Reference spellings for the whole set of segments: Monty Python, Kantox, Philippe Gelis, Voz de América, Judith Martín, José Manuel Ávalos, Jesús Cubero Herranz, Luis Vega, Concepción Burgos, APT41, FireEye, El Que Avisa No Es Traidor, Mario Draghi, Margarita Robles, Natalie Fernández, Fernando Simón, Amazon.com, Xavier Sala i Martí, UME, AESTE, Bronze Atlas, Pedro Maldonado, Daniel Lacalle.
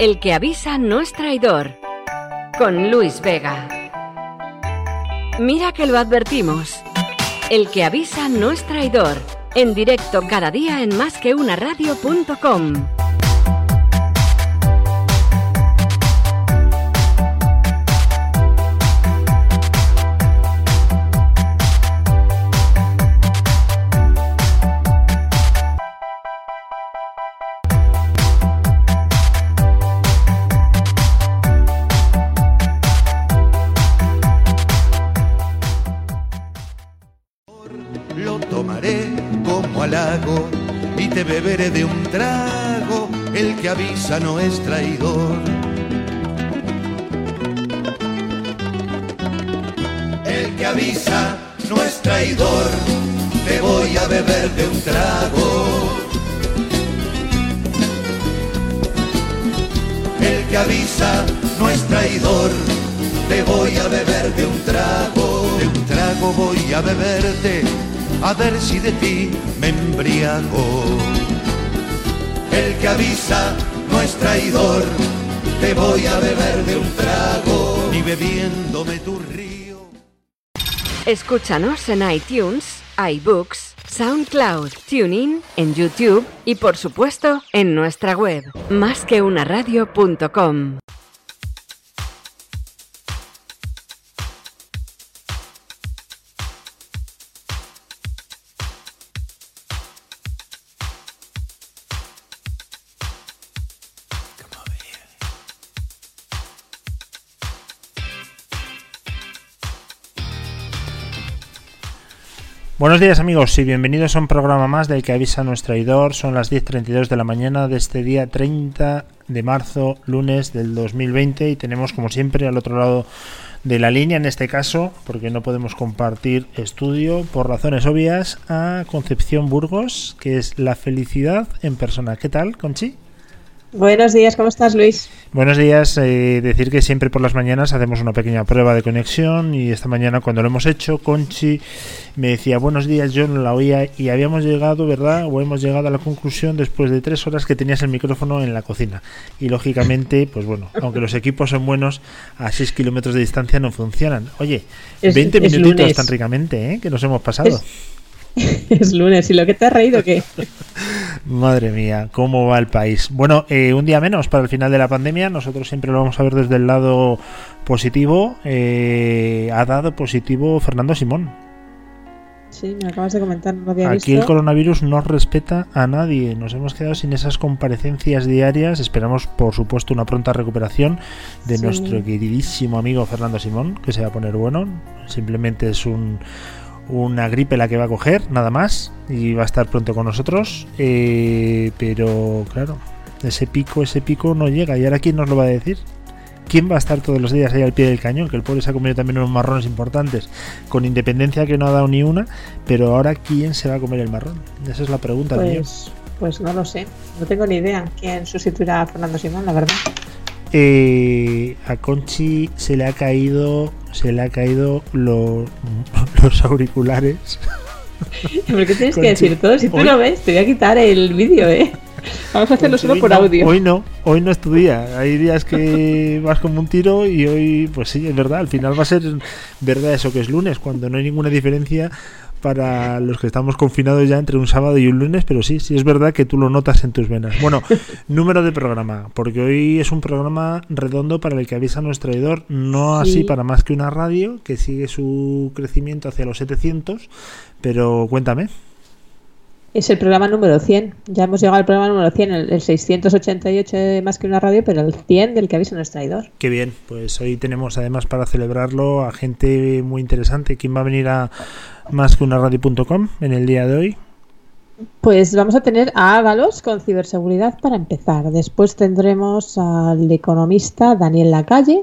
El que avisa no es traidor, con Luis Vega. Mira que lo advertimos. El que avisa no es traidor, en directo cada día en masqueunaradio.com. Beberé de un trago, el que avisa no es traidor. El que avisa no es traidor, te voy a beber de un trago. El que avisa no es traidor, te voy a beber de un trago. De un trago voy a beberte, a ver si de ti me embriago. El que avisa no es traidor, te voy a beber de un trago, ni bebiéndome tu río. Escúchanos en iTunes, iBooks, SoundCloud, TuneIn, en YouTube y por supuesto en nuestra web, masqueunaradio.com. Buenos días amigos y bienvenidos a un programa más del que avisa no es traidor. Son las 10:32 de la mañana de este día 30 de marzo, lunes del 2020, y tenemos como siempre al otro lado de la línea, en este caso, porque no podemos compartir estudio por razones obvias, a Concepción Burgos, que es la felicidad en persona. ¿Qué tal, Conchi? Buenos días, ¿cómo estás, Luis? Buenos días. Decir que siempre por las mañanas hacemos una pequeña prueba de conexión, y esta mañana cuando lo hemos hecho, Conchi me decía buenos días, yo no la oía, y habíamos llegado, ¿verdad? O hemos llegado a la conclusión después de 3 horas que tenías el micrófono en la cocina. Y lógicamente, pues bueno, aunque los equipos son buenos, a 6 kilómetros de distancia no funcionan. Oye, 20 minutitos lunes. Tan ricamente, ¿eh? Que nos hemos pasado. Es lunes, ¿y lo que te has reído qué? Madre mía, cómo va el país. Bueno, un día menos para el final de la pandemia. Nosotros siempre lo vamos a ver desde el lado positivo. Ha dado positivo Fernando Simón. Sí, me acabas de comentar, no lo había visto. Aquí el coronavirus no respeta a nadie. Nos hemos quedado sin esas comparecencias diarias. Esperamos, por supuesto, una pronta recuperación de nuestro queridísimo amigo Fernando Simón, que se va a poner bueno. Simplemente es una gripe la que va a coger, nada más, y va a estar pronto con nosotros, pero claro, ese pico no llega, y ahora ¿quién nos lo va a decir? ¿Quién va a estar todos los días ahí al pie del cañón? Que el pueblo se ha comido también unos marrones importantes, con independencia que no ha dado ni una, pero ahora ¿quién se va a comer el marrón? Esa es la pregunta. Pues no lo sé, no tengo ni idea quién sustituirá a Fernando Simón, la verdad. A Conchi se le ha caído los auriculares. ¿Por qué tienes, Conchi, que decir todo? Si tú lo ves, te voy a quitar el vídeo, ¿eh? Vamos a hacerlo solo por audio. Hoy no es tu día. Hay días que vas como un tiro y hoy, pues sí, es verdad. Al final va a ser verdad eso, que es lunes, cuando no hay ninguna diferencia para los que estamos confinados ya entre un sábado y un lunes, pero sí, es verdad que tú lo notas en tus venas. Bueno, número de programa, porque hoy es un programa redondo para el que avisa no es traidor, no así para más que una radio, que sigue su crecimiento hacia los 700, pero cuéntame. Es el programa número 100, ya hemos llegado al programa número 100, el 688 de más que una radio, pero el 100 del que avisa no es traidor. Qué bien, pues hoy tenemos además para celebrarlo a gente muy interesante. ¿Quién va a venir a masqueunaradio.com en el día de hoy? Pues vamos a tener a Ávalos con ciberseguridad para empezar, después tendremos al economista Daniel Lacalle.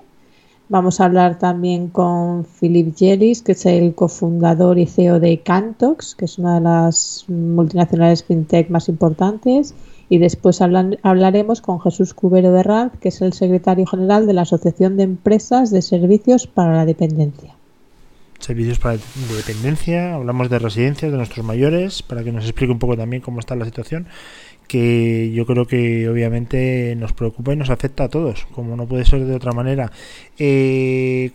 Vamos a hablar también con Philippe Gelis, que es el cofundador y CEO de Kantox, que es una de las multinacionales fintech más importantes. Y después hablaremos con Jesús Cubero Herranz, que es el secretario general de la Asociación de Empresas de Servicios para la Dependencia. Servicios para de dependencia, hablamos de residencias de nuestros mayores, para que nos explique un poco también cómo está la situación. que yo creo que obviamente nos preocupa y nos afecta a todos, como no puede ser de otra manera.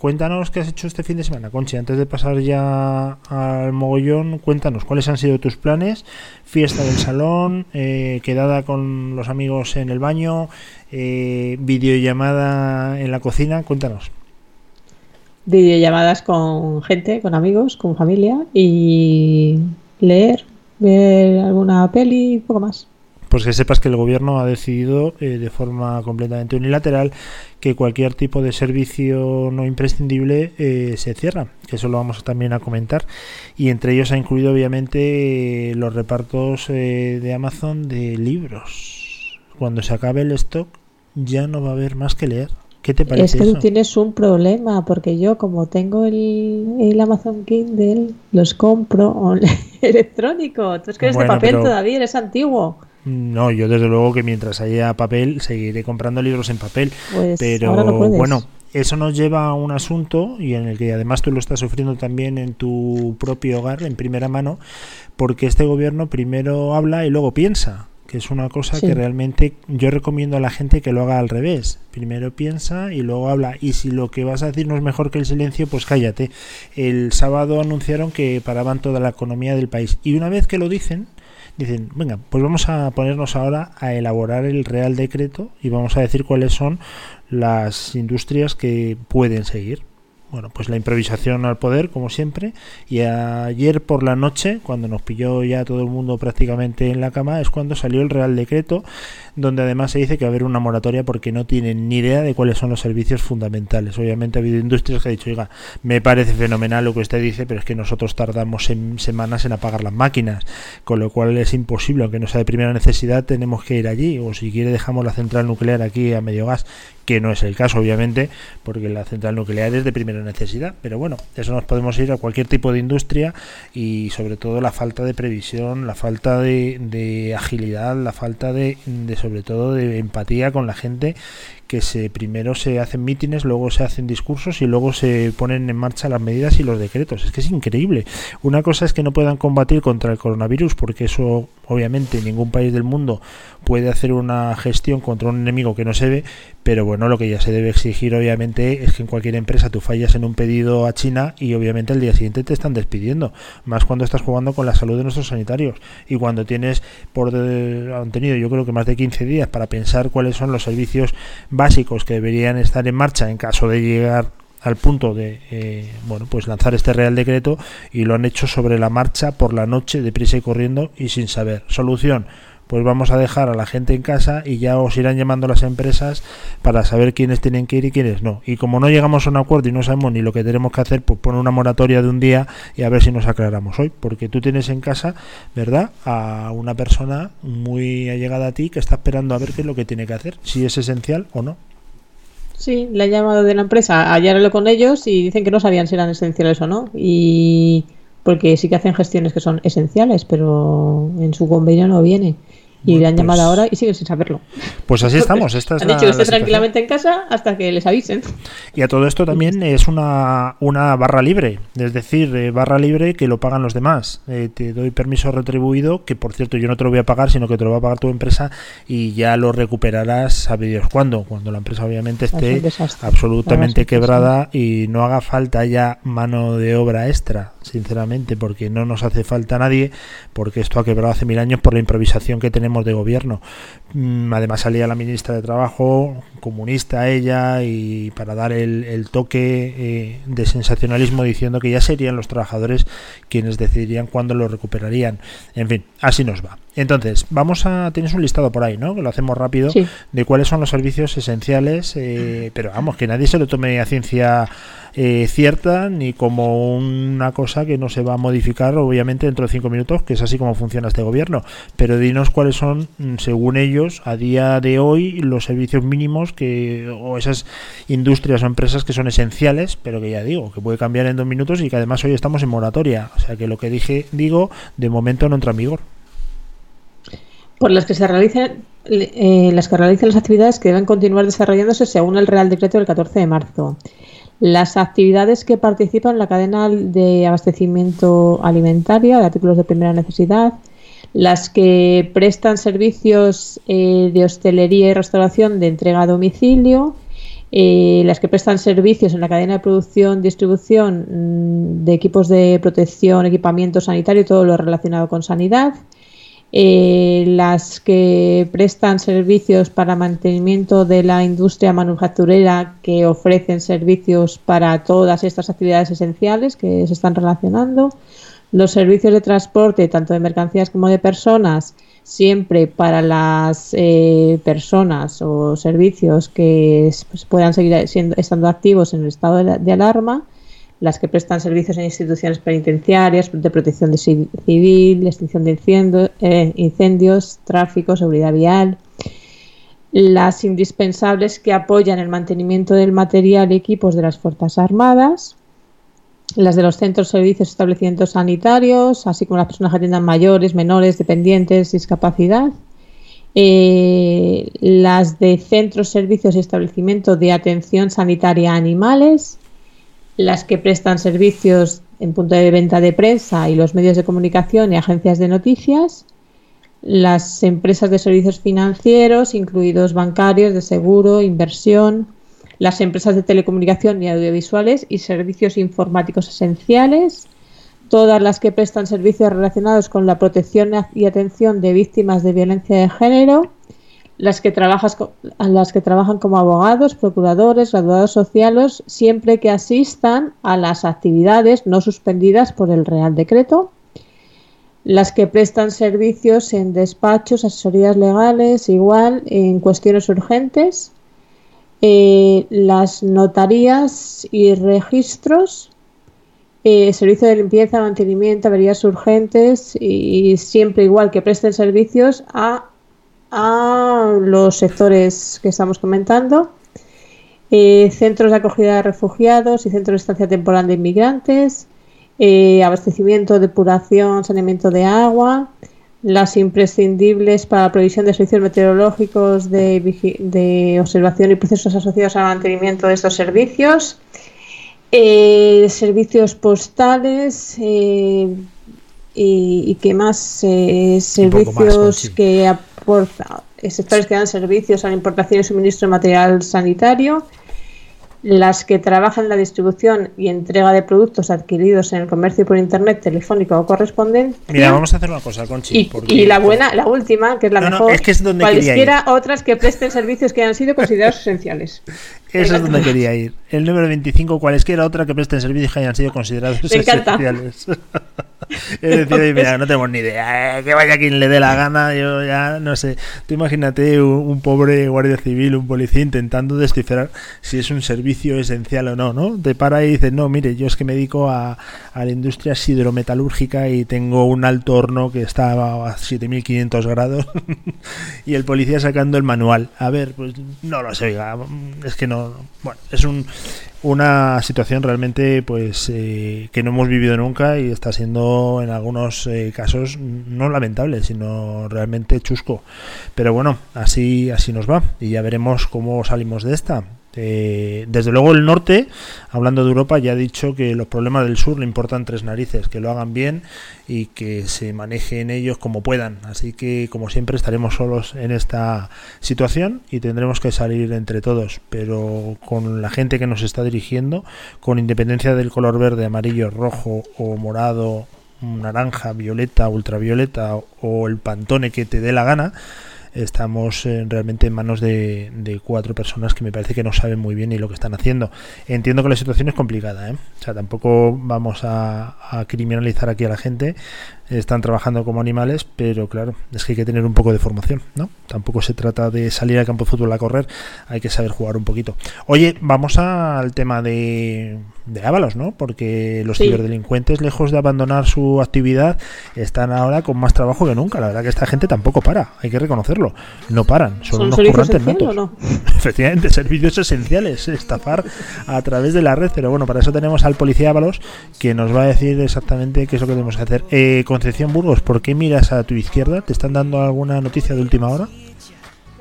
Cuéntanos qué has hecho este fin de semana, Conchi, antes de pasar ya al mogollón. Cuéntanos cuáles han sido tus planes: fiesta del salón, quedada con los amigos en el baño, videollamada en la cocina. Cuéntanos. Videollamadas con gente, con amigos, con familia, y leer, ver alguna peli, un poco más. Pues que sepas que el gobierno ha decidido de forma completamente unilateral que cualquier tipo de servicio no imprescindible se cierra, que eso lo vamos también a comentar, y entre ellos ha incluido obviamente los repartos de Amazon de libros. Cuando se acabe el stock ya no va a haber más que leer. ¿Qué te parece? Es que eso? Tú tienes un problema, porque yo, como tengo el Amazon Kindle, los compro online, electrónico. Tú es que eres de papel, pero todavía eres antiguo. No, yo desde luego que mientras haya papel seguiré comprando libros en papel, pues, pero ahora no puedes. Bueno, eso nos lleva a un asunto, y en el que además tú lo estás sufriendo también en tu propio hogar, en primera mano, porque este gobierno primero habla y luego piensa, que es una cosa sí, que realmente yo recomiendo a la gente que lo haga al revés. Primero piensa y luego habla, y si lo que vas a decir no es mejor que el silencio, pues cállate. El sábado anunciaron que paraban toda la economía del país, y una vez que lo dicen, venga, pues vamos a ponernos ahora a elaborar el Real Decreto y vamos a decir cuáles son las industrias que pueden seguir. Bueno, pues la improvisación al poder, como siempre, y ayer por la noche, cuando nos pilló ya todo el mundo prácticamente en la cama, es cuando salió el Real Decreto, donde además se dice que va a haber una moratoria porque no tienen ni idea de cuáles son los servicios fundamentales. Obviamente ha habido industrias que han dicho, oiga, me parece fenomenal lo que usted dice, pero es que nosotros tardamos semanas en apagar las máquinas, con lo cual es imposible, aunque no sea de primera necesidad, tenemos que ir allí, o si quiere dejamos la central nuclear aquí a medio gas, que no es el caso, obviamente, porque la central nuclear es de primera necesidad. Pero bueno, eso nos podemos ir a cualquier tipo de industria, y sobre todo la falta de previsión, la falta de agilidad, la falta de sobre todo de empatía con la gente, que primero se hacen mítines, luego se hacen discursos y luego se ponen en marcha las medidas y los decretos. Es que es increíble. Una cosa es que no puedan combatir contra el coronavirus, porque eso obviamente ningún país del mundo puede hacer una gestión contra un enemigo que no se ve, pero bueno, lo que ya se debe exigir obviamente es que en cualquier empresa tú fallas en un pedido a China y obviamente al día siguiente te están despidiendo, más cuando estás jugando con la salud de nuestros sanitarios, y cuando tienes han tenido yo creo que más de 15 días para pensar cuáles son los servicios básicos que deberían estar en marcha en caso de llegar al punto de pues lanzar este Real Decreto, y lo han hecho sobre la marcha, por la noche, deprisa y corriendo, y sin saber. Solución: pues vamos a dejar a la gente en casa y ya os irán llamando las empresas para saber quiénes tienen que ir y quiénes no. Y como no llegamos a un acuerdo y no sabemos ni lo que tenemos que hacer, pues pon una moratoria de un día y a ver si nos aclaramos hoy. Porque tú tienes en casa, ¿verdad?, a una persona muy allegada a ti que está esperando a ver qué es lo que tiene que hacer, si es esencial o no. Sí, le he llamado de la empresa, ayer hablé con ellos y dicen que no sabían si eran esenciales o no. Y porque sí que hacen gestiones que son esenciales, pero en su convenio no viene. Y le han llamado ahora y siguen sin saberlo. Pues así estamos. Esta es han dicho que esté tranquilamente en casa hasta que les avisen. Y a todo esto también es una barra libre, es decir, barra libre que lo pagan los demás. Te doy permiso retribuido, que por cierto yo no te lo voy a pagar, sino que te lo va a pagar tu empresa y ya lo recuperarás sabidos cuando la empresa obviamente esté absolutamente quebrada y no haga falta ya mano de obra extra, sinceramente, porque no nos hace falta nadie, porque esto ha quebrado hace 1000 años por la improvisación que tenemos de gobierno. Además salía la ministra de Trabajo, comunista ella, y para dar el toque de sensacionalismo diciendo que ya serían los trabajadores quienes decidirían cuándo lo recuperarían. En fin, así nos va. Entonces, tienes un listado por ahí, ¿no?, que lo hacemos rápido, sí, de cuáles son los servicios esenciales, pero vamos, que nadie se lo tome a ciencia cierta ni como una cosa que no se va a modificar obviamente dentro de 5 minutos, que es así como funciona este gobierno. Pero dinos cuáles son, según ellos, a día de hoy los servicios mínimos o esas industrias o empresas que son esenciales, pero que ya digo, que puede cambiar en 2 minutos, y que además hoy estamos en moratoria, o sea que lo que digo, de momento no entra en vigor. Por las que se realicen las actividades que deben continuar desarrollándose según el Real Decreto del 14 de marzo. Las actividades que participan en la cadena de abastecimiento alimentaria de artículos de primera necesidad, las que prestan servicios de hostelería y restauración de entrega a domicilio, las que prestan servicios en la cadena de producción, distribución de equipos de protección, equipamiento sanitario, todo lo relacionado con sanidad, las que prestan servicios para mantenimiento de la industria manufacturera, que ofrecen servicios para todas estas actividades esenciales que se están relacionando, los servicios de transporte, tanto de mercancías como de personas, siempre para las personas o servicios que pues, puedan seguir estando activos en el estado de alarma, las que prestan servicios en instituciones penitenciarias, de protección civil, extinción de incendios, tráfico, seguridad vial, las indispensables que apoyan el mantenimiento del material y equipos de las Fuerzas Armadas, las de los centros, servicios, establecimientos sanitarios, así como las personas que atiendan mayores, menores, dependientes, discapacidad, las de centros, servicios y establecimientos de atención sanitaria a animales, las que prestan servicios en punto de venta de prensa y los medios de comunicación y agencias de noticias, las empresas de servicios financieros, incluidos bancarios, de seguro, inversión, las empresas de telecomunicación y audiovisuales y servicios informáticos esenciales, todas las que prestan servicios relacionados con la protección y atención de víctimas de violencia de género, las que trabajan como abogados, procuradores, graduados sociales, siempre que asistan a las actividades no suspendidas por el Real Decreto, las que prestan servicios en despachos, asesorías legales, igual, en cuestiones urgentes, las notarías y registros, servicio de limpieza, mantenimiento, averías urgentes y siempre igual que presten servicios a los sectores que estamos comentando, centros de acogida de refugiados y centros de estancia temporal de inmigrantes, abastecimiento, depuración, saneamiento de agua, las imprescindibles para la provisión de servicios meteorológicos de observación y procesos asociados al mantenimiento de estos servicios, servicios postales y qué más, servicios más, que aporta, sectores que dan servicios a la importación y suministro de material sanitario, las que trabajan en la distribución y entrega de productos adquiridos en el comercio por internet, telefónico o correspondencia. Mira, vamos a hacer una cosa, Conchi. Y la buena, la última, que es la mejor. Es que es donde cualesquiera otras que presten servicios que han sido considerados esenciales. Eso es donde quería ir. El número 25, cualesquiera otra que presten servicios que hayan sido considerados esenciales. Me encanta. Es decir, oye, mira, no tenemos ni idea, que vaya quien le dé la gana, yo ya no sé. Tú imagínate un pobre guardia civil, un policía intentando descifrar si es un servicio esencial o no, ¿no? Te para y dices, no, mire, yo es que me dedico a la industria siderometalúrgica y tengo un alto horno que está a 7.500 grados y el policía sacando el manual. A ver, pues no lo sé, oiga, es que no... Bueno, es una situación realmente pues que no hemos vivido nunca y está siendo en algunos casos no lamentable, sino realmente chusco. Pero bueno, así nos va y ya veremos cómo salimos de esta. Desde luego el norte, hablando de Europa, ya ha dicho que los problemas del sur le importan tres narices, que lo hagan bien y que se manejen ellos como puedan. Así que, como siempre, estaremos solos en esta situación y tendremos que salir entre todos, pero con la gente que nos está dirigiendo, con independencia del color verde, amarillo, rojo o morado, naranja, violeta, ultravioleta o el pantone que te dé la gana. Estamos realmente en manos de cuatro personas que me parece que no saben muy bien ni lo que están haciendo. Entiendo que la situación es complicada, ¿eh? O sea, tampoco vamos a criminalizar aquí a la gente. Están trabajando como animales, pero claro, es que hay que tener un poco de formación, ¿no? Tampoco se trata de salir al campo de fútbol a correr, hay que saber jugar un poquito. Oye, vamos al tema de Ávalos, ¿no? Porque los ciberdelincuentes, lejos de abandonar su actividad, están ahora con más trabajo que nunca. La verdad que esta gente tampoco para, hay que reconocerlo. No paran, son unos currantes natos. ¿No? Efectivamente, servicios esenciales, estafar a través de la red. Pero bueno, para eso tenemos al policía Ávalos, que nos va a decir exactamente qué es lo que tenemos que hacer. Concepción Burgos, ¿por qué miras a tu izquierda? ¿Te están dando alguna noticia de última hora?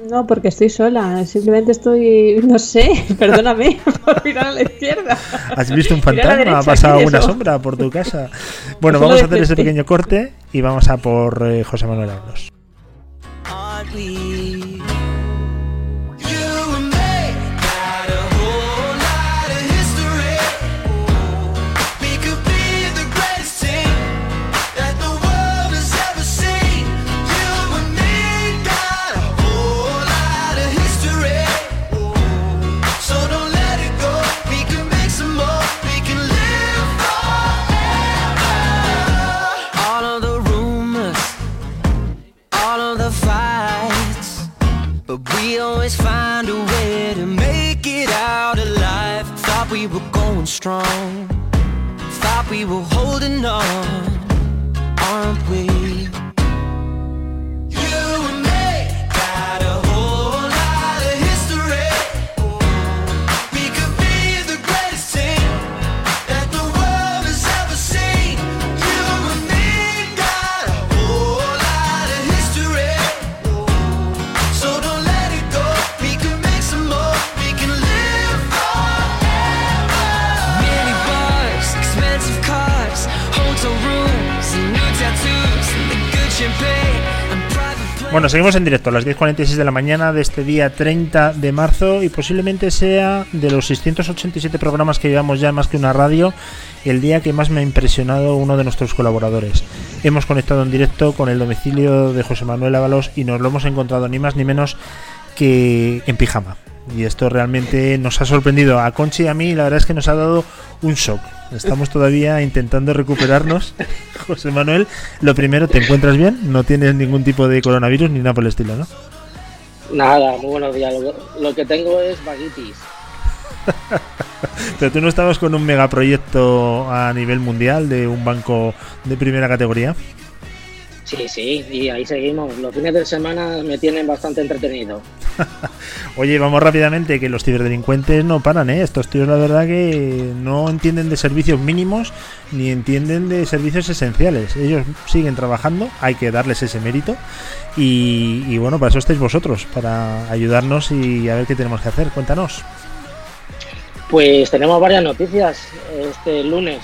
No, porque estoy sola, simplemente estoy, no sé, perdóname por mirar a la izquierda. ¿Has visto un fantasma? ¿Ha pasado una sombra por tu casa? Bueno, vamos a hacer ese pequeño corte y vamos a por José Manuel Ávalos. Strong, thought we were holding on, aren't we? Bueno, seguimos en directo a las 10:46 de la mañana de este día 30 de marzo y posiblemente sea de los 687 programas que llevamos ya en Más que una radio, el día que más me ha impresionado uno de nuestros colaboradores. Hemos conectado en directo con el domicilio de José Manuel Ávalos y nos lo hemos encontrado ni más ni menos que en pijama. Y esto realmente nos ha sorprendido a Conchi y a mí, la verdad es que nos ha dado un shock. Estamos todavía intentando recuperarnos. José Manuel, lo primero, ¿te encuentras bien? ¿No tienes ningún tipo de coronavirus ni nada por el estilo, no? Nada, muy buenos días. Lo que tengo es vaguitis. Pero tú no estabas con un megaproyecto a nivel mundial de un banco de primera categoría. Sí, sí, y ahí seguimos. Los fines de semana me tienen bastante entretenido. Oye, vamos rápidamente, que los ciberdelincuentes no paran, ¿eh? Estos tíos, la verdad, que no entienden de servicios mínimos ni entienden de servicios esenciales. Ellos siguen trabajando, hay que darles ese mérito. Y bueno, para eso estáis vosotros, para ayudarnos y a ver qué tenemos que hacer. Cuéntanos. Pues tenemos varias noticias este lunes.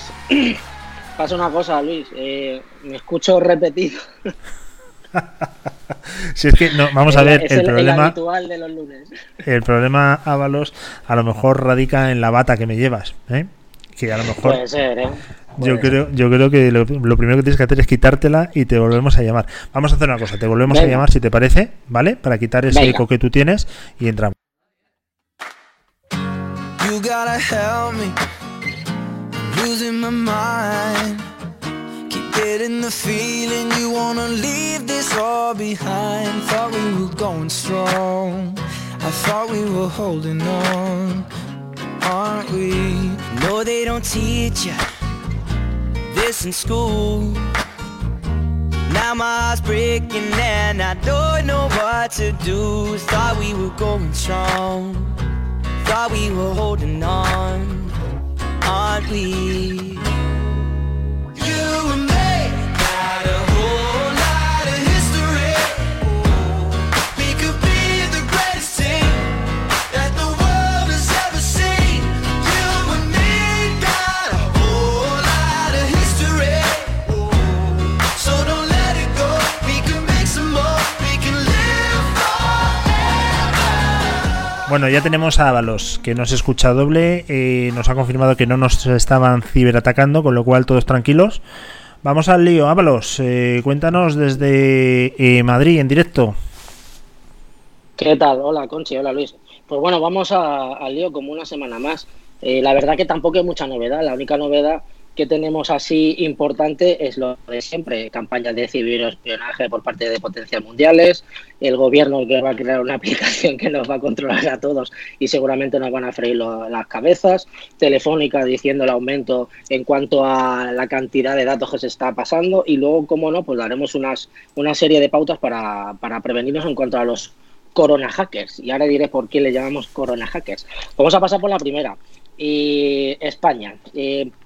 Pasa una cosa, Luis, me escucho repetido. Si es que no, vamos a ver, el problema, el habitual de los lunes. El problema, Ávalos, a lo mejor radica en la bata que me llevas, ¿eh? Que a lo mejor puede ser, ¿eh? Yo creo que lo primero que tienes que hacer es quitártela y te volvemos a llamar. Vamos a hacer una cosa, te volvemos a llamar si te parece, ¿vale? Para quitar ese eco que tú tienes y entramos. You gotta help me. Losing my mind, keep getting the feeling you wanna leave this all behind. Thought we were going strong, I thought we were holding on, aren't we? No, they don't teach you this in school. Now my heart's breaking and I don't know what to do. Thought we were going strong, thought we were holding on. Aren't we? You and me got a whole lot of history. We could be the greatest team that the world has ever seen. You and me got a whole lot of history. So don't let it go. We can make some more. We can live forever. Bueno, ya tenemos a Ávalos, que nos escucha doble, nos ha confirmado que no nos estaban ciberatacando, con lo cual todos tranquilos. Vamos al lío, Ávalos, cuéntanos desde Madrid en directo. ¿Qué tal? Hola Conchi, hola Luis. Pues bueno, vamos al lío como una semana más. La verdad que tampoco hay mucha novedad, la única novedad que tenemos así importante es lo de siempre, campañas de ciberespionaje por parte de potencias mundiales, el gobierno que va a crear una aplicación que nos va a controlar a todos y seguramente nos van a freír las cabezas, Telefónica diciendo el aumento en cuanto a la cantidad de datos que se está pasando y luego, como no, pues daremos una serie de pautas para prevenirnos en cuanto a los coronahackers, y ahora diré por qué le llamamos coronahackers. Vamos a pasar por la primera. Y España,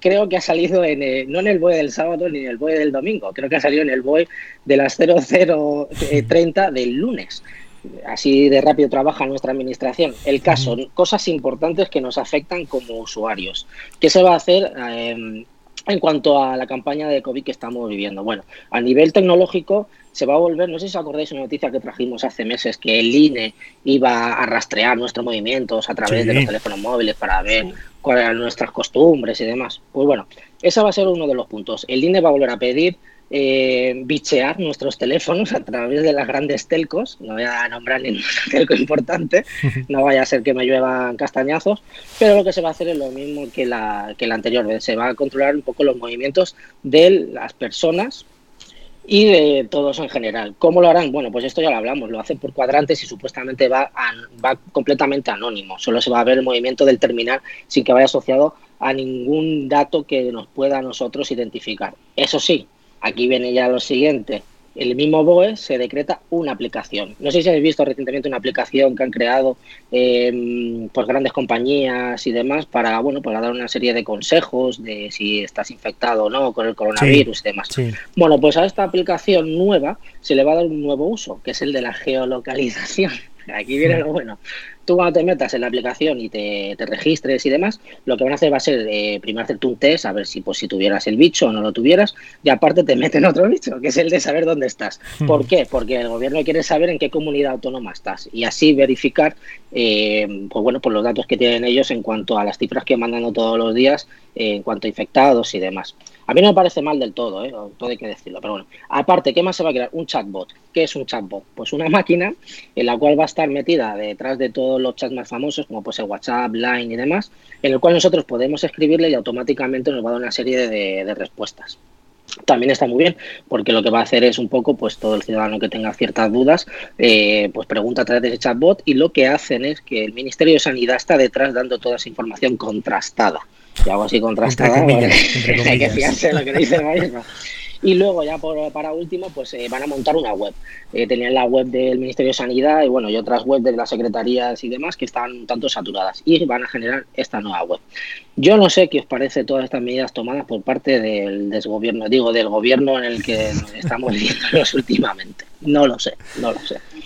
creo que ha salido no en el BOE del sábado ni en el BOE del domingo, creo que ha salido en el BOE de las 00:30 del lunes. así de rápido trabaja nuestra administración. El caso, cosas importantes que nos afectan como usuarios. ¿Qué se va a hacer en cuanto a la campaña de COVID que estamos viviendo? Bueno, a nivel tecnológico se va a volver, no sé si os acordáis una noticia que trajimos hace meses, que el INE iba a rastrear nuestros movimientos a través de los teléfonos móviles para ver cuáles eran nuestras costumbres y demás. Pues bueno, ese va a ser uno de los puntos. El INE va a volver a pedir bichear nuestros teléfonos a través de las grandes telcos. No voy a nombrar ninguna telco importante, no vaya a ser que me lluevan castañazos, pero lo que se va a hacer es lo mismo que la anterior vez. Se va a controlar un poco los movimientos de las personas y de todos en general. ¿Cómo lo harán? Bueno, pues esto ya lo hablamos, lo hacen por cuadrantes y supuestamente va completamente anónimo. Solo se va a ver el movimiento del terminal sin que vaya asociado a ningún dato que nos pueda a nosotros identificar. Eso sí, aquí viene ya lo siguiente. El mismo BOE se decreta una aplicación. No sé si habéis visto recientemente una aplicación que han creado pues grandes compañías y demás para, bueno, para dar una serie de consejos de si estás infectado o no con el coronavirus y demás. Sí. Bueno, pues a esta aplicación nueva se le va a dar un nuevo uso, que es el de la geolocalización. Aquí viene lo bueno. Tú cuando te metas en la aplicación y te registres y demás, lo que van a hacer va a ser primero hacerte un test, a ver si tuvieras el bicho o no lo tuvieras, y aparte te meten otro bicho, que es el de saber dónde estás. ¿Por qué? Porque el gobierno quiere saber en qué comunidad autónoma estás y así verificar pues bueno, por los datos que tienen ellos en cuanto a las cifras que mandan todos los días, en cuanto a infectados y demás. A mí no me parece mal del todo, todo hay que decirlo, pero bueno. Aparte, ¿qué más se va a crear? Un chatbot. ¿Qué es un chatbot? Pues una máquina en la cual va a estar metida detrás de todos los chats más famosos, como pues el WhatsApp, Line y demás, en el cual nosotros podemos escribirle y automáticamente nos va a dar una serie de respuestas. También está muy bien, porque lo que va a hacer es un poco, pues todo el ciudadano que tenga ciertas dudas, pues pregunta a través de ese chatbot, y lo que hacen es que el Ministerio de Sanidad está detrás dando toda esa información contrastada. Y algo así contrastada, entre comillas. Hay que fiarse de lo que dice el gobierno. Y luego ya para último, pues van a montar una web. Tenían la web del Ministerio de Sanidad y bueno, y otras webs de las secretarías y demás que están un tanto saturadas, y van a generar esta nueva web. Yo no sé qué os parece todas estas medidas tomadas por parte del desgobierno, digo, del gobierno en el que estamos viviéndonos últimamente. No lo sé.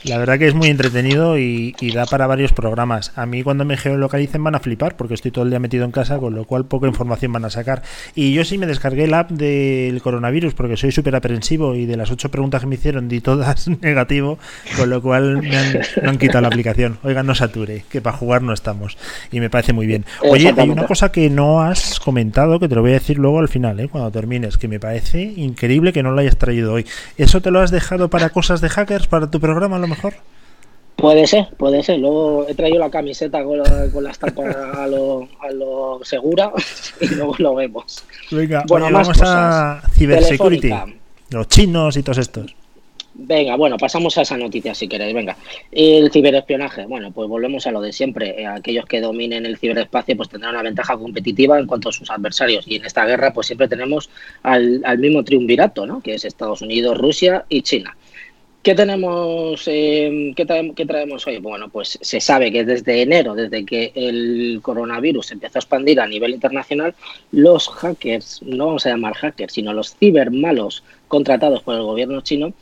La verdad que es muy entretenido y da para varios programas. A mí cuando me geolocalicen van a flipar porque estoy todo el día metido en casa, con lo cual poca información van a sacar. Y yo sí me descargué la app del coronavirus porque soy súper aprensivo y de las 8 preguntas que me hicieron di todas negativo, con lo cual me han quitado la aplicación. Oigan, no sature, que para jugar no estamos. Y me parece muy bien. Oye, hay una cosa que no has comentado, que te lo voy a decir luego al final, cuando termines, que me parece increíble que no lo hayas traído hoy. ¿Eso te lo has dejado para cosas de hackers, para tu programa a lo mejor? Puede ser. Luego he traído la camiseta con la estampa a lo segura y luego lo vemos. Venga, bueno, oye, vamos a cybersecurity, los chinos y todos estos. Venga, bueno, pasamos a esa noticia si queréis, venga. El ciberespionaje, bueno, pues volvemos a lo de siempre. Aquellos que dominen el ciberespacio pues tendrán una ventaja competitiva en cuanto a sus adversarios, y en esta guerra pues siempre tenemos al mismo triunvirato, ¿no? Que es Estados Unidos, Rusia y China. ¿Qué tenemos? ¿Qué traemos hoy? Bueno, pues se sabe que desde enero, desde que el coronavirus empezó a expandir a nivel internacional, los hackers, no vamos a llamar hackers, sino los cibermalos contratados por el gobierno chino,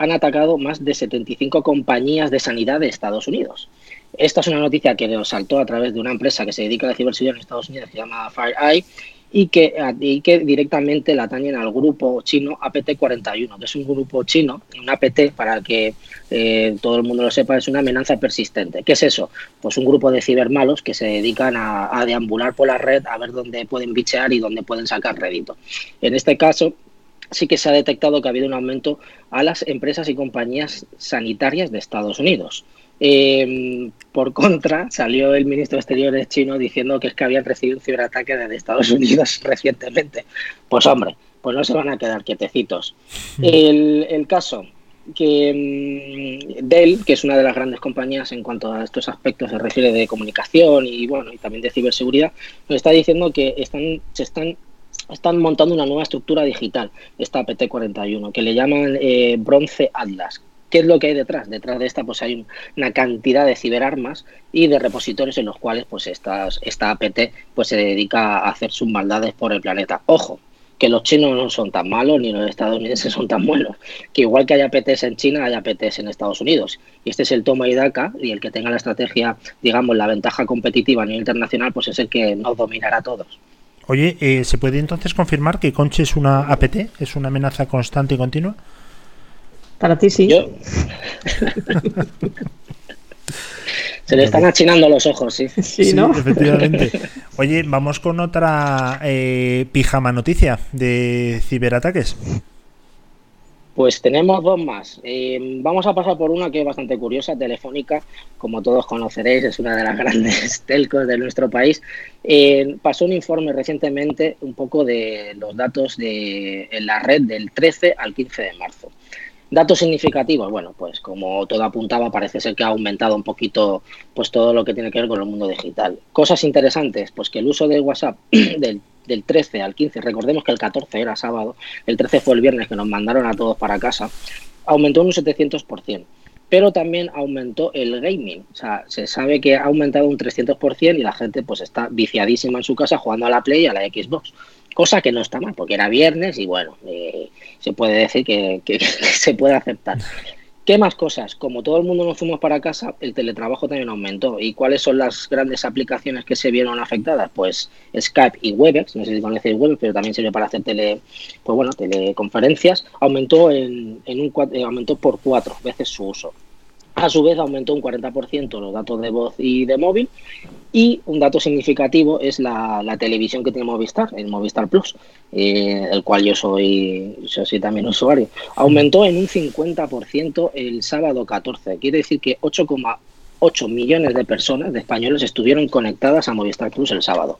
han atacado más de 75 compañías de sanidad de Estados Unidos. Esta es una noticia que nos saltó a través de una empresa que se dedica a la ciberseguridad en Estados Unidos, que se llama FireEye, y que directamente la atañen al grupo chino APT41, que es un grupo chino, un APT, para que todo el mundo lo sepa, es una amenaza persistente. ¿Qué es eso? Pues un grupo de cibermalos que se dedican a deambular por la red a ver dónde pueden bichear y dónde pueden sacar rédito. En este caso sí que se ha detectado que ha habido un aumento a las empresas y compañías sanitarias de Estados Unidos. Por contra, salió el ministro de Exteriores chino diciendo que es que habían recibido un ciberataque desde Estados Unidos recientemente. Pues hombre, pues no se van a quedar quietecitos. El caso que Dell, que es una de las grandes compañías en cuanto a estos aspectos se refiere de comunicación y bueno, y también de ciberseguridad, nos está diciendo que están montando una nueva estructura digital, esta APT41, que le llaman Bronze Atlas. ¿Qué es lo que hay detrás? Detrás de esta pues hay una cantidad de ciberarmas y de repositorios en los cuales pues esta APT pues se dedica a hacer sus maldades por el planeta. Ojo, que los chinos no son tan malos ni los estadounidenses son tan buenos, que igual que hay APTs en China, hay APTs en Estados Unidos. Y este es el toma y daca, y el que tenga la estrategia, digamos, la ventaja competitiva a nivel internacional, pues es el que nos dominará a todos. Oye, ¿se puede entonces confirmar que Conchi es una APT? ¿Es una amenaza constante y continua? Para ti sí. Yo... Se le están achinando los ojos, sí. Sí, ¿no? Sí, efectivamente. Oye, vamos con otra pijama noticia de ciberataques. Pues tenemos dos más. Vamos a pasar por una que es bastante curiosa, Telefónica. Como todos conoceréis, es una de las grandes telcos de nuestro país. Pasó un informe recientemente un poco de los datos de en la red del 13 al 15 de marzo. Datos significativos, bueno, pues como todo apuntaba, parece ser que ha aumentado un poquito pues todo lo que tiene que ver con el mundo digital. Cosas interesantes, pues que el uso de WhatsApp del 13 al 15, recordemos que el 14 era sábado, el 13 fue el viernes que nos mandaron a todos para casa, aumentó un 700%. Pero también aumentó el gaming, o sea, se sabe que ha aumentado un 300% y la gente pues está viciadísima en su casa jugando a la Play y a la Xbox, cosa que no está mal, porque era viernes y bueno, se puede decir que se puede aceptar. ¿Qué más cosas? Como todo el mundo nos fuimos para casa, el teletrabajo también aumentó. ¿Y cuáles son las grandes aplicaciones que se vieron afectadas? Pues Skype y Webex, no sé si conocéis Webex, pero también sirve para hacer teleconferencias. Aumentó aumentó por 4 veces su uso. A su vez aumentó un 40% los datos de voz y de móvil, y un dato significativo es la televisión que tiene Movistar, el Movistar Plus, el cual yo soy también usuario. Aumentó en un 50% el sábado 14, quiere decir que 8,8 millones de personas, de españoles, estuvieron conectadas a Movistar Plus el sábado.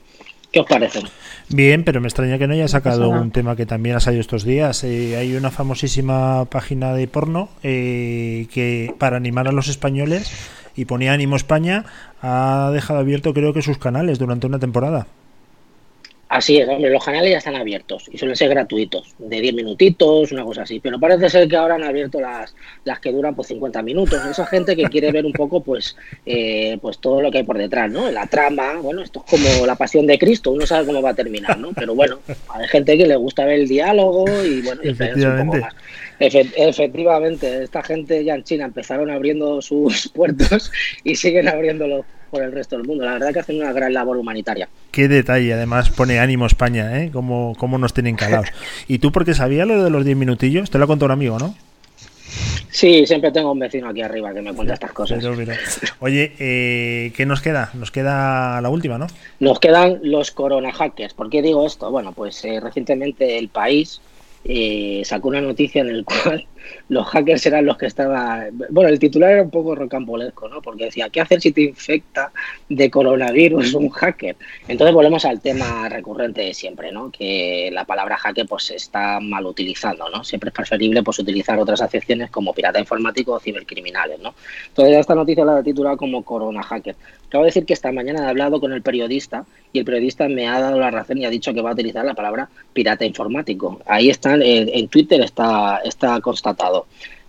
¿Qué os parece? Bien, pero me extraña que no haya sacado un tema que también ha salido estos días. Hay una famosísima página de porno que para animar a los españoles, y ponía Ánimo España, ha dejado abierto creo que sus canales durante una temporada. Así es, hombre, los canales ya están abiertos y suelen ser gratuitos, de 10 minutitos, una cosa así, pero parece ser que ahora han abierto las que duran pues 50 minutos, esa gente que quiere ver un poco pues todo lo que hay por detrás, ¿no? La trama, bueno, esto es como la pasión de Cristo, uno sabe cómo va a terminar, ¿no? Pero bueno, hay gente que le gusta ver el diálogo y bueno, y un poco más. Efectivamente, esta gente ya en China empezaron abriendo sus puertos y siguen abriéndolos por el resto del mundo. La verdad que hacen una gran labor humanitaria. Qué detalle, además pone Ánimo España, ¿eh? Cómo nos tienen calados. ¿Y tú por qué sabías lo de los 10 minutillos? Te lo ha contado un amigo, ¿no? Sí, siempre tengo un vecino aquí arriba que me cuenta estas cosas. Pero. Oye, ¿qué nos queda? Nos queda la última, ¿no? Nos quedan los coronahackers. ¿Por qué digo esto? Bueno, pues recientemente El País... sacó una noticia en el cual los hackers eran los que estaban... Bueno, el titular era un poco rocambolesco, ¿no? Porque decía, ¿qué hacer si te infecta de coronavirus un hacker? Entonces volvemos al tema recurrente de siempre, ¿no? Que la palabra hacker pues se está mal utilizando, ¿no? Siempre es preferible pues utilizar otras acepciones como pirata informático o cibercriminales, ¿no? Entonces esta noticia la he titulado como Corona Hacker. Acabo de decir que esta mañana he hablado con el periodista y el periodista me ha dado la razón y ha dicho que va a utilizar la palabra pirata informático. Ahí están, en Twitter está constatado.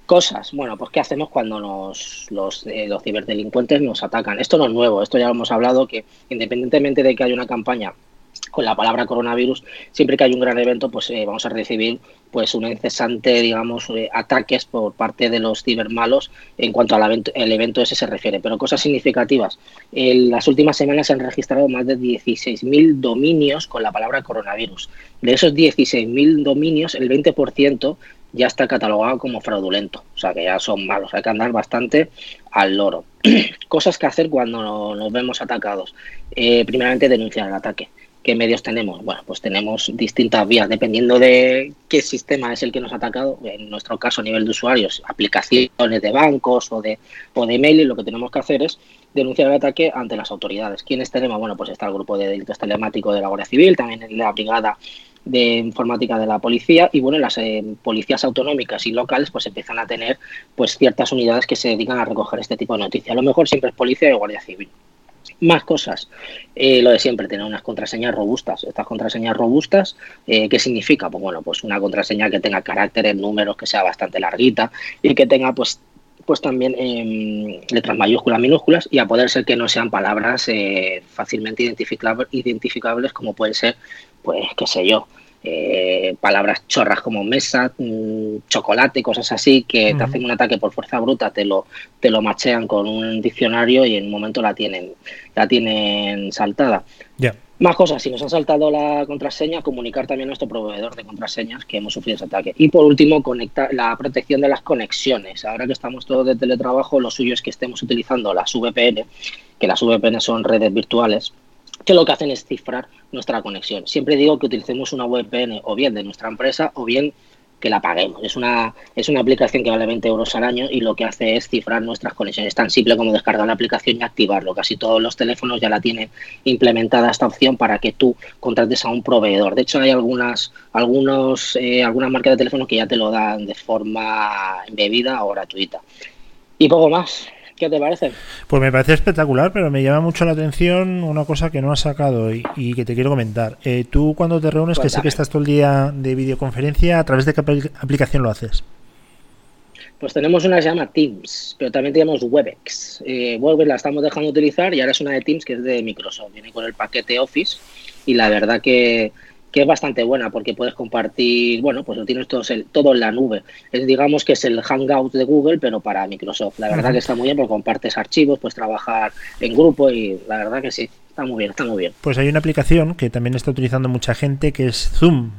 Cosas, bueno, pues ¿qué hacemos cuando los ciberdelincuentes nos atacan? Esto no es nuevo, esto ya lo hemos hablado, que independientemente de que haya una campaña con la palabra coronavirus, siempre que hay un gran evento, pues vamos a recibir pues un incesante, digamos, ataques por parte de los cibermalos en cuanto al evento ese se refiere. Pero cosas significativas. En las últimas semanas se han registrado más de 16.000 dominios con la palabra coronavirus. De esos 16.000 dominios, el 20% ya está catalogado como fraudulento, o sea que ya son malos, hay que andar bastante al loro. Cosas que hacer cuando nos vemos atacados. Primeramente denunciar el ataque. ¿Qué medios tenemos? Bueno, pues tenemos distintas vías, dependiendo de qué sistema es el que nos ha atacado. En nuestro caso, a nivel de usuarios, aplicaciones de bancos o de email, y lo que tenemos que hacer es denunciar el ataque ante las autoridades. ¿Quiénes tenemos? Bueno, pues está el grupo de delitos telemáticos de la Guardia Civil, también la brigada de informática de la policía, y bueno, las policías autonómicas y locales pues empiezan a tener pues ciertas unidades que se dedican a recoger este tipo de noticias. A lo mejor siempre es policía y Guardia Civil. Más cosas, lo de siempre, tener unas contraseñas robustas. Estas contraseñas robustas, ¿qué significa? Pues bueno, pues una contraseña que tenga caracteres, números, que sea bastante larguita y que tenga pues también letras mayúsculas, minúsculas, y a poder ser que no sean palabras fácilmente identificables como pueden ser, pues qué sé yo, palabras chorras como mesa, chocolate, cosas así, que te hacen un ataque por fuerza bruta, te lo machean con un diccionario y en un momento la tienen saltada. Yeah. Más cosas, si nos han saltado la contraseña, comunicar también a nuestro proveedor de contraseñas que hemos sufrido ese ataque. Y por último, la protección de las conexiones. Ahora que estamos todos de teletrabajo, lo suyo es que estemos utilizando las VPN, que las VPN son redes virtuales, que lo que hacen es cifrar nuestra conexión. Siempre digo que utilicemos una VPN o bien de nuestra empresa o bien que la paguemos. Es una aplicación que vale 20 euros al año y lo que hace es cifrar nuestras conexiones. Es tan simple como descargar la aplicación y activarlo. Casi todos los teléfonos ya la tienen implementada esta opción para que tú contrates a un proveedor. De hecho, hay algunas marcas de teléfonos que ya te lo dan de forma embebida o gratuita. Y poco más. ¿Qué te parece? Pues me parece espectacular, pero me llama mucho la atención una cosa que no has sacado y que te quiero comentar. Tú cuando te reúnes, que sé que estás todo el día de videoconferencia, ¿a través de qué aplicación lo haces? Pues tenemos una que se llama Teams, pero también tenemos Webex. Webex la estamos dejando de utilizar y ahora es una de Teams que es de Microsoft. Viene con el paquete Office y la verdad que es bastante buena porque puedes compartir, bueno, pues lo tienes todo en la nube. Es, digamos que es el Hangout de Google, pero para Microsoft. La verdad que está muy bien porque compartes archivos, puedes trabajar en grupo y la verdad que sí, está muy bien, está muy bien. Pues hay una aplicación que también está utilizando mucha gente que es Zoom.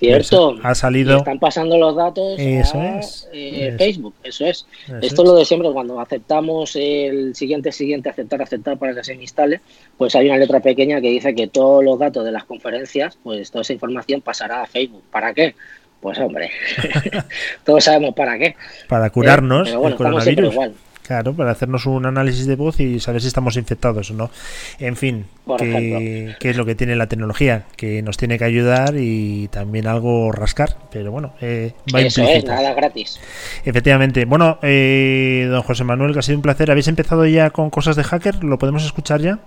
Cierto, ha salido. Están pasando los datos a Facebook, eso es. Eso esto es lo de siempre, cuando aceptamos el siguiente, aceptar para que se instale, pues hay una letra pequeña que dice que todos los datos de las conferencias, pues toda esa información pasará a Facebook. ¿Para qué? Pues hombre, todos sabemos para qué. Para curarnos bueno, el coronavirus. Claro, para hacernos un análisis de voz y saber si estamos infectados o no. En fin, que es lo que tiene la tecnología, que nos tiene que ayudar y también algo rascar, pero bueno, va implícito. Eso es, nada gratis. Efectivamente. Bueno, don José Manuel, que ha sido un placer. ¿Habéis empezado ya con cosas de hacker? ¿Lo podemos escuchar ya?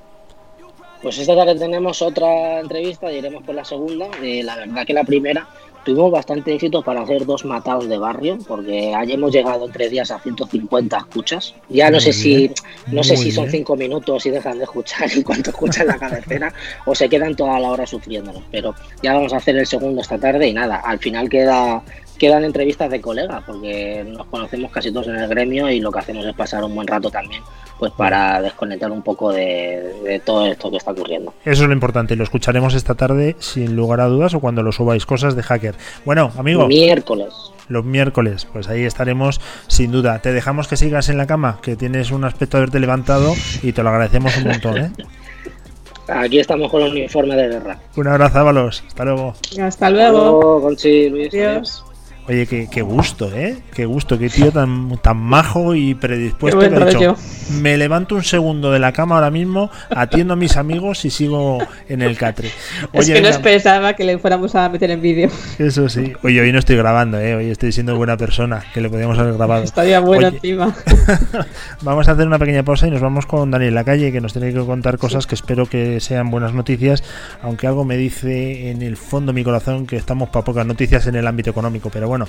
Pues esta tarde tenemos otra entrevista, iremos por la segunda. La verdad que la primera tuvimos bastante éxito para hacer dos matados de barrio, porque hemos llegado en 3 días a 150 escuchas. Ya no sé si son 5 minutos y dejan de escuchar en cuanto escuchan la cabecera o se quedan toda la hora sufriéndonos. Pero ya vamos a hacer el segundo esta tarde y nada, al final quedan entrevistas de colegas, porque nos conocemos casi todos en el gremio y lo que hacemos es pasar un buen rato también, pues para desconectar un poco de todo esto que está ocurriendo. Eso es lo importante, lo escucharemos esta tarde sin lugar a dudas o cuando lo subáis, cosas de hacker. Bueno, amigo. Miércoles. Los miércoles, pues ahí estaremos sin duda. Te dejamos que sigas en la cama, que tienes un aspecto de haberte levantado y te lo agradecemos un montón, ¿eh? Aquí estamos con los uniformes de guerra. Un abrazo, Ávalos. Hasta luego. Hasta luego, Conchi, Luis. Adiós. Oye, qué gusto, ¿eh? Qué gusto, qué tío tan majo y predispuesto que ha dicho. Me levanto un segundo de la cama ahora mismo, atiendo a mis amigos y sigo en el catre. Oye, es que no esperaba que le fuéramos a meter en vídeo. Eso sí. Oye, hoy no estoy grabando, ¿eh? Hoy estoy siendo buena persona, que le podíamos haber grabado. Estaría bueno encima. Vamos a hacer una pequeña pausa y nos vamos con Daniel Lacalle, que nos tiene que contar cosas que espero que sean buenas noticias, aunque algo me dice en el fondo de mi corazón que estamos para pocas noticias en el ámbito económico, pero bueno,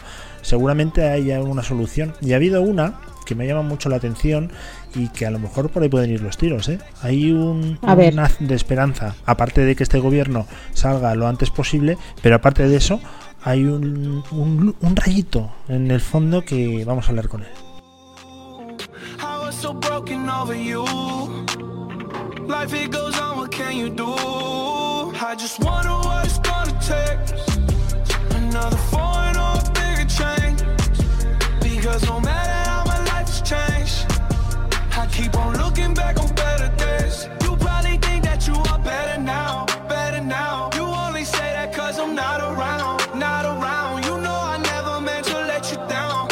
seguramente haya una solución. Y ha habido una que me llama mucho la atención y que a lo mejor por ahí pueden ir los tiros, ¿eh? Hay un haz de esperanza, aparte de que este gobierno salga lo antes posible, pero aparte de eso hay un rayito en el fondo que vamos a hablar con él. Because no matter how my life has changed, I keep on looking back on better days. You probably think that you are better now. You only say that cause I'm not around. You know I never meant to let you down.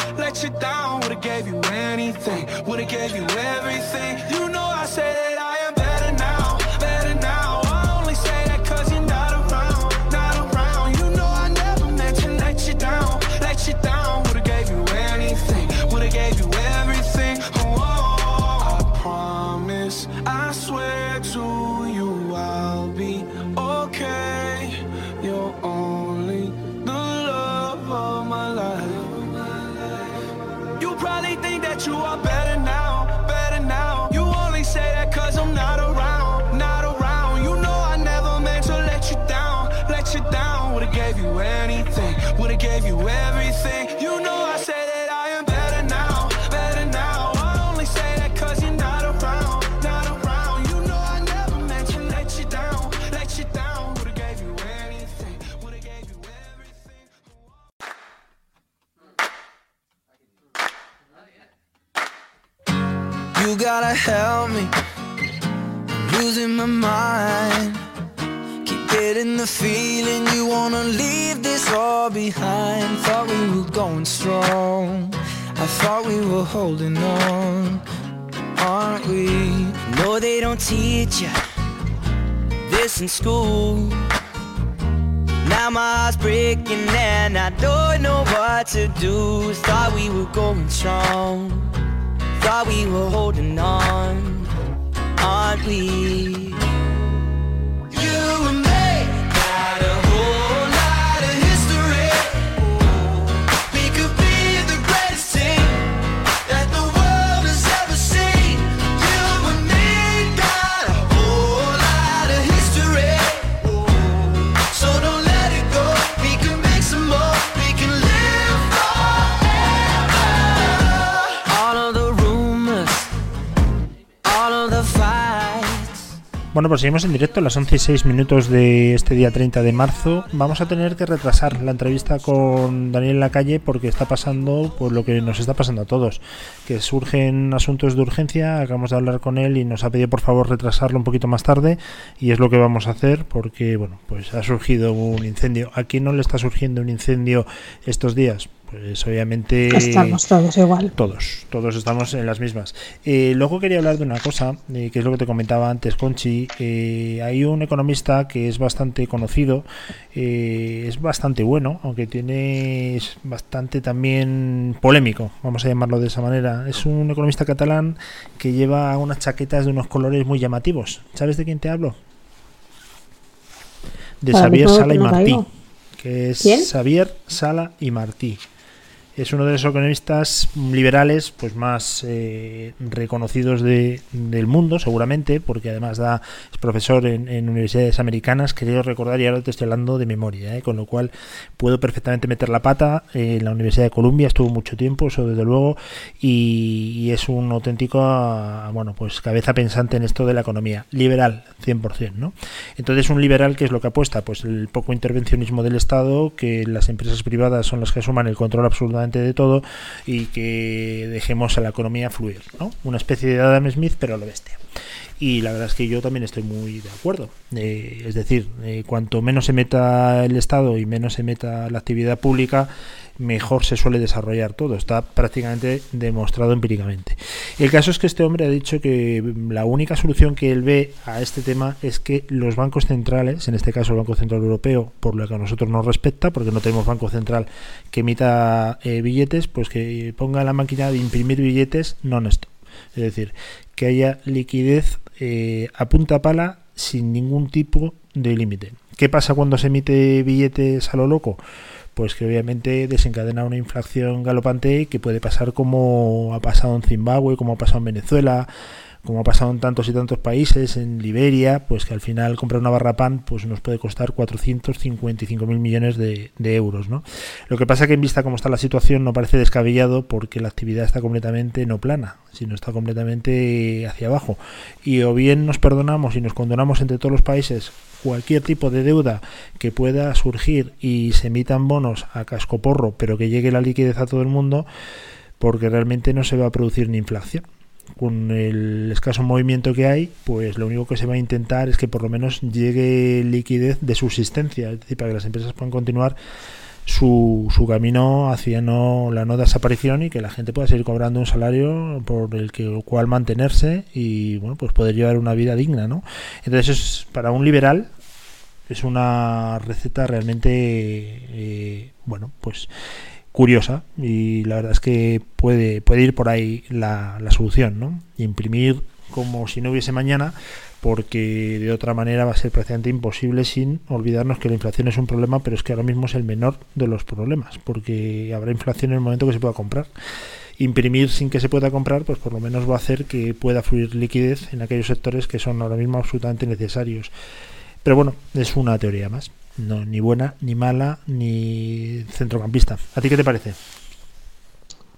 Would've gave you anything, would've gave you everything. You know I say that I am better now. I only say that cause you're not around. You know I never meant to let you down. Gave you everything, oh, I promise gotta help me. I'm losing my mind. Keep getting the feeling you wanna leave this all behind. Thought we were going strong. I thought we were holding on. Aren't we? No, they don't teach you this in school. Now my heart's breaking and I don't know what to do. Thought we were going strong. Thought we were holding on. Aren't we? You and me got a whole lot of history. We could be the greatest team that the world has ever seen. You and me got a whole lot of history. So don't let it go. We can make some more. We can live forever. All of the rumors, all of the fights. Bueno, pues seguimos en directo a las 11:06 de este día 30 de marzo. Vamos a tener que retrasar la entrevista con Daniel Lacalle porque está pasando pues lo que nos está pasando a todos, que surgen asuntos de urgencia. Acabamos de hablar con él y nos ha pedido por favor retrasarlo un poquito más tarde y es lo que vamos a hacer porque bueno, pues ha surgido un incendio. ¿A quién no le está surgiendo un incendio estos días? Pues obviamente estamos todos igual. Todos estamos en las mismas. Luego quería hablar de una cosa, que es lo que te comentaba antes, Conchi. Hay un economista que es bastante conocido, es bastante bueno, aunque es bastante también polémico, vamos a llamarlo de esa manera. Es un economista catalán que lleva unas chaquetas de unos colores muy llamativos. ¿Sabes de quién te hablo? De Xavier Sala i Martí. Que es ¿quién? Xavier Sala i Martí. Es uno de los economistas liberales pues más reconocidos del mundo, seguramente, porque además es profesor en universidades americanas, creo recordar, y ahora te estoy hablando de memoria, con lo cual puedo perfectamente meter la pata. En la Universidad de Columbia estuvo mucho tiempo, eso desde luego, y es un auténtico, bueno, pues cabeza pensante en esto de la economía, liberal 100%, ¿no? Entonces, un liberal, ¿qué es lo que apuesta? Pues el poco intervencionismo del Estado, que las empresas privadas son las que asuman el control absoluto de todo y que dejemos a la economía fluir, ¿no? Una especie de Adam Smith, pero a lo bestia. Y la verdad es que yo también estoy muy de acuerdo. Es decir, cuanto menos se meta el Estado y menos se meta la actividad pública, mejor se suele desarrollar todo. Está prácticamente demostrado empíricamente. El caso es que este hombre ha dicho que la única solución que él ve a este tema es que los bancos centrales, en este caso el Banco Central Europeo, por lo que a nosotros nos respecta, porque no tenemos banco central que emita billetes, pues que ponga la máquina de imprimir billetes non-stop. Es decir, que haya liquidez a punta pala sin ningún tipo de límite. ¿Qué pasa cuando se emite billetes a lo loco? Pues que obviamente desencadena una inflación galopante que puede pasar como ha pasado en Zimbabue, como ha pasado en Venezuela, como ha pasado en tantos y tantos países, en Liberia, pues que al final comprar una barra pan pues nos puede costar 455.000 millones de euros, ¿no? Lo que pasa que en vista como está la situación no parece descabellado porque la actividad está completamente no plana, sino está completamente hacia abajo. Y o bien nos perdonamos y nos condonamos entre todos los países cualquier tipo de deuda que pueda surgir y se emitan bonos a cascoporro, pero que llegue la liquidez a todo el mundo, porque realmente no se va a producir ni inflación. Con el escaso movimiento que hay, pues lo único que se va a intentar es que por lo menos llegue liquidez de subsistencia, es decir, para que las empresas puedan continuar su camino hacia la no desaparición y que la gente pueda seguir cobrando un salario por el cual mantenerse y bueno, pues poder llevar una vida digna, ¿no? Entonces, para un liberal es una receta realmente bueno, pues curiosa, y la verdad es que puede ir por ahí la solución, ¿no? Imprimir como si no hubiese mañana, porque de otra manera va a ser prácticamente imposible, sin olvidarnos que la inflación es un problema, pero es que ahora mismo es el menor de los problemas, porque habrá inflación en el momento que se pueda comprar. Imprimir sin que se pueda comprar, pues por lo menos va a hacer que pueda fluir liquidez en aquellos sectores que son ahora mismo absolutamente necesarios. Pero bueno, es una teoría más. No, ni buena, ni mala, ni centrocampista. ¿A ti qué te parece?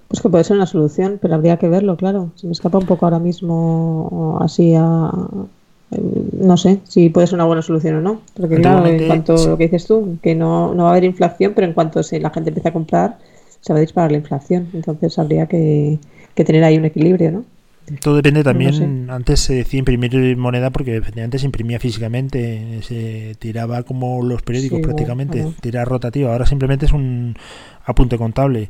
Pues que puede ser una solución, pero habría que verlo, claro. Se me escapa un poco ahora mismo así no sé si puede ser una buena solución o no. Porque claro, en cuanto sí, lo que dices tú, que no va a haber inflación, pero en cuanto la gente empiece a comprar, se va a disparar la inflación. Entonces habría que tener ahí un equilibrio, ¿no? Todo depende también, no sé. Antes se decía imprimir moneda porque efectivamente se imprimía físicamente, se tiraba como los periódicos, sí, prácticamente, bueno, tirada rotativa. Ahora simplemente es un apunte contable,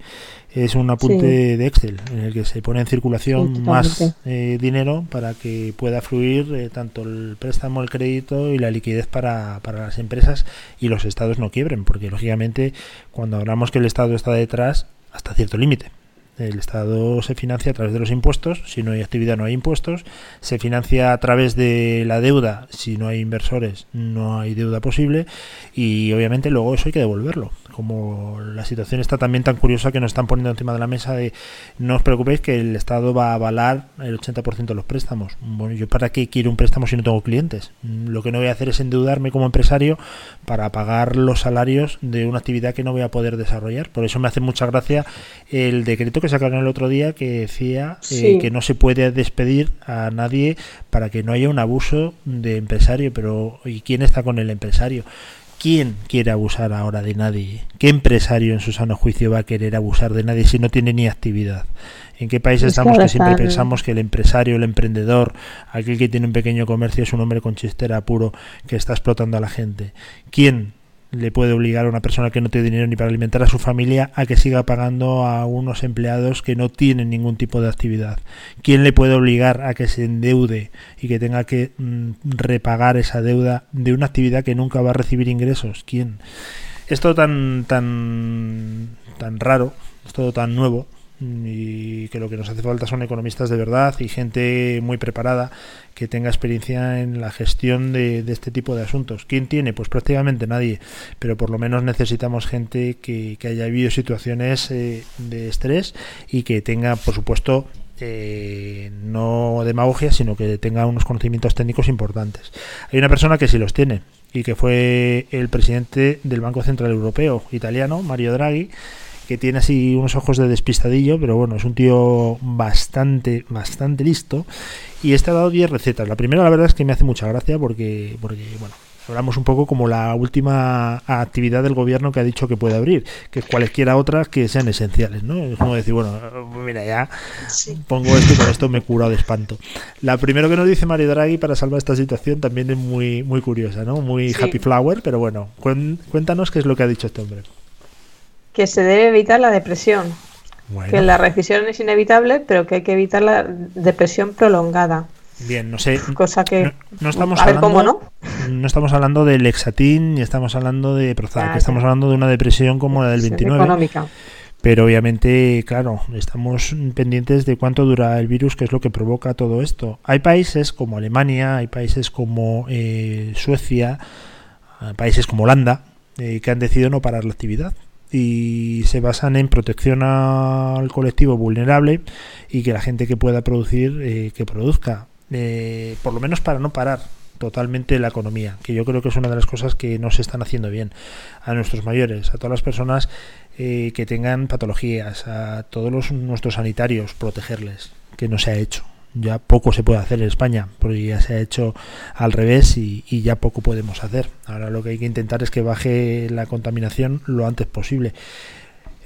es un apunte, sí, de Excel en el que se pone en circulación, sí, más dinero para que pueda fluir tanto el préstamo, el crédito y la liquidez para las empresas y los estados no quiebren, porque lógicamente cuando hablamos que el estado está detrás hasta cierto límite. El Estado se financia a través de los impuestos, si no hay actividad no hay impuestos, se financia a través de la deuda, si no hay inversores no hay deuda posible y obviamente luego eso hay que devolverlo. Como la situación está también tan curiosa que nos están poniendo encima de la mesa de no os preocupéis que el Estado va a avalar el 80% de los préstamos. Bueno, ¿yo para qué quiero un préstamo si no tengo clientes? Lo que no voy a hacer es endeudarme como empresario para pagar los salarios de una actividad que no voy a poder desarrollar. Por eso me hace mucha gracia el decreto que sacaron el otro día que decía que no se puede despedir a nadie para que no haya un abuso de empresario. Pero ¿y quién está con el empresario? ¿Quién quiere abusar ahora de nadie? ¿Qué empresario en su sano juicio va a querer abusar de nadie si no tiene ni actividad? ¿En qué país estamos que siempre pensamos que el empresario, el emprendedor, aquel que tiene un pequeño comercio es un hombre con chistera puro que está explotando a la gente? ¿Quién le puede obligar a una persona que no tiene dinero ni para alimentar a su familia a que siga pagando a unos empleados que no tienen ningún tipo de actividad? ¿Quién le puede obligar a que se endeude y que tenga que repagar esa deuda de una actividad que nunca va a recibir ingresos? ¿Quién? Es todo tan raro, es todo tan nuevo y que lo que nos hace falta son economistas de verdad y gente muy preparada que tenga experiencia en la gestión de este tipo de asuntos. ¿Quién tiene? Pues prácticamente nadie, pero por lo menos necesitamos gente que haya vivido situaciones de estrés y que tenga, por supuesto, no demagogia, sino que tenga unos conocimientos técnicos importantes. Hay una persona que sí los tiene y que fue el presidente del Banco Central Europeo italiano, Mario Draghi, que tiene así unos ojos de despistadillo, pero bueno, es un tío bastante listo y este ha dado 10 recetas. La primera, la verdad, es que me hace mucha gracia porque bueno, hablamos un poco como la última actividad del gobierno que ha dicho que puede abrir, que cualesquiera otras que sean esenciales, ¿no? Es como decir, bueno, mira, ya pongo esto y con esto me he curado de espanto. La primera que nos dice Mario Draghi para salvar esta situación también es muy, muy curiosa, ¿no? Muy happy flower, pero bueno, cuéntanos qué es lo que ha dicho este hombre. Que se debe evitar la depresión, bueno, que la recesión es inevitable, pero que hay que evitar la depresión prolongada. Bien, no sé, cosa que no estamos a hablando, ver cómo no estamos hablando del Lexatin, ni estamos hablando de Prozac, estamos hablando de una depresión como la del 29 económica. Pero obviamente, claro, estamos pendientes de cuánto dura el virus, que es lo que provoca todo esto. Hay países como Alemania, hay países como Suecia, países como Holanda, que han decidido no parar la actividad y se basan en protección al colectivo vulnerable y que la gente que pueda producir, que produzca, por lo menos para no parar totalmente la economía, que yo creo que es una de las cosas que no se están haciendo bien. A nuestros mayores, a todas las personas que tengan patologías, a todos nuestros sanitarios, protegerles, que no se ha hecho. Ya poco se puede hacer en España, porque ya se ha hecho al revés y ya poco podemos hacer. Ahora lo que hay que intentar es que baje la contaminación lo antes posible.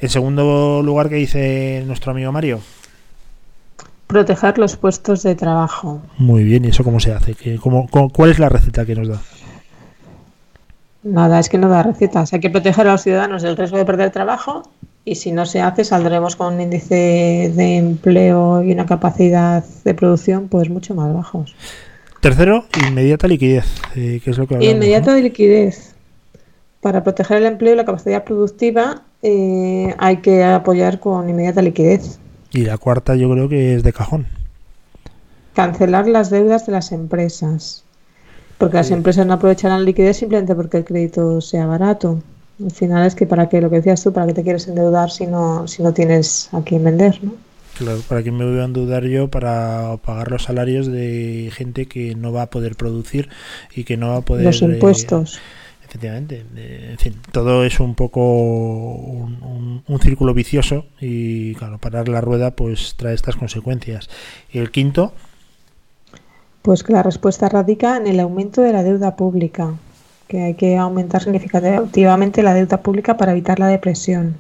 En segundo lugar, ¿qué dice nuestro amigo Mario? Proteger los puestos de trabajo. Muy bien, ¿y eso cómo se hace? ¿Cuál es la receta que nos da? Nada, es que no da recetas. Hay que proteger a los ciudadanos del riesgo de perder trabajo. Y si no se hace, saldremos con un índice de empleo y una capacidad de producción pues mucho más bajos. Tercero, inmediata liquidez. ¿Qué es lo que hablamos, inmediata de liquidez? Para proteger el empleo y la capacidad productiva hay que apoyar con inmediata liquidez. Y la cuarta yo creo que es de cajón. Cancelar las deudas de las empresas. Porque las empresas no aprovecharán liquidez simplemente porque el crédito sea barato. Al final es que para qué, lo que decías tú, para qué te quieres endeudar si no tienes a quién vender, ¿no? Claro, para qué me voy a endeudar yo para pagar los salarios de gente que no va a poder producir y que no va a poder... Los impuestos. Efectivamente, en fin, todo es un poco un círculo vicioso y claro, parar la rueda pues trae estas consecuencias. Y el quinto... Pues que la respuesta radica en el aumento de la deuda pública. Que hay que aumentar significativamente la deuda pública para evitar la depresión.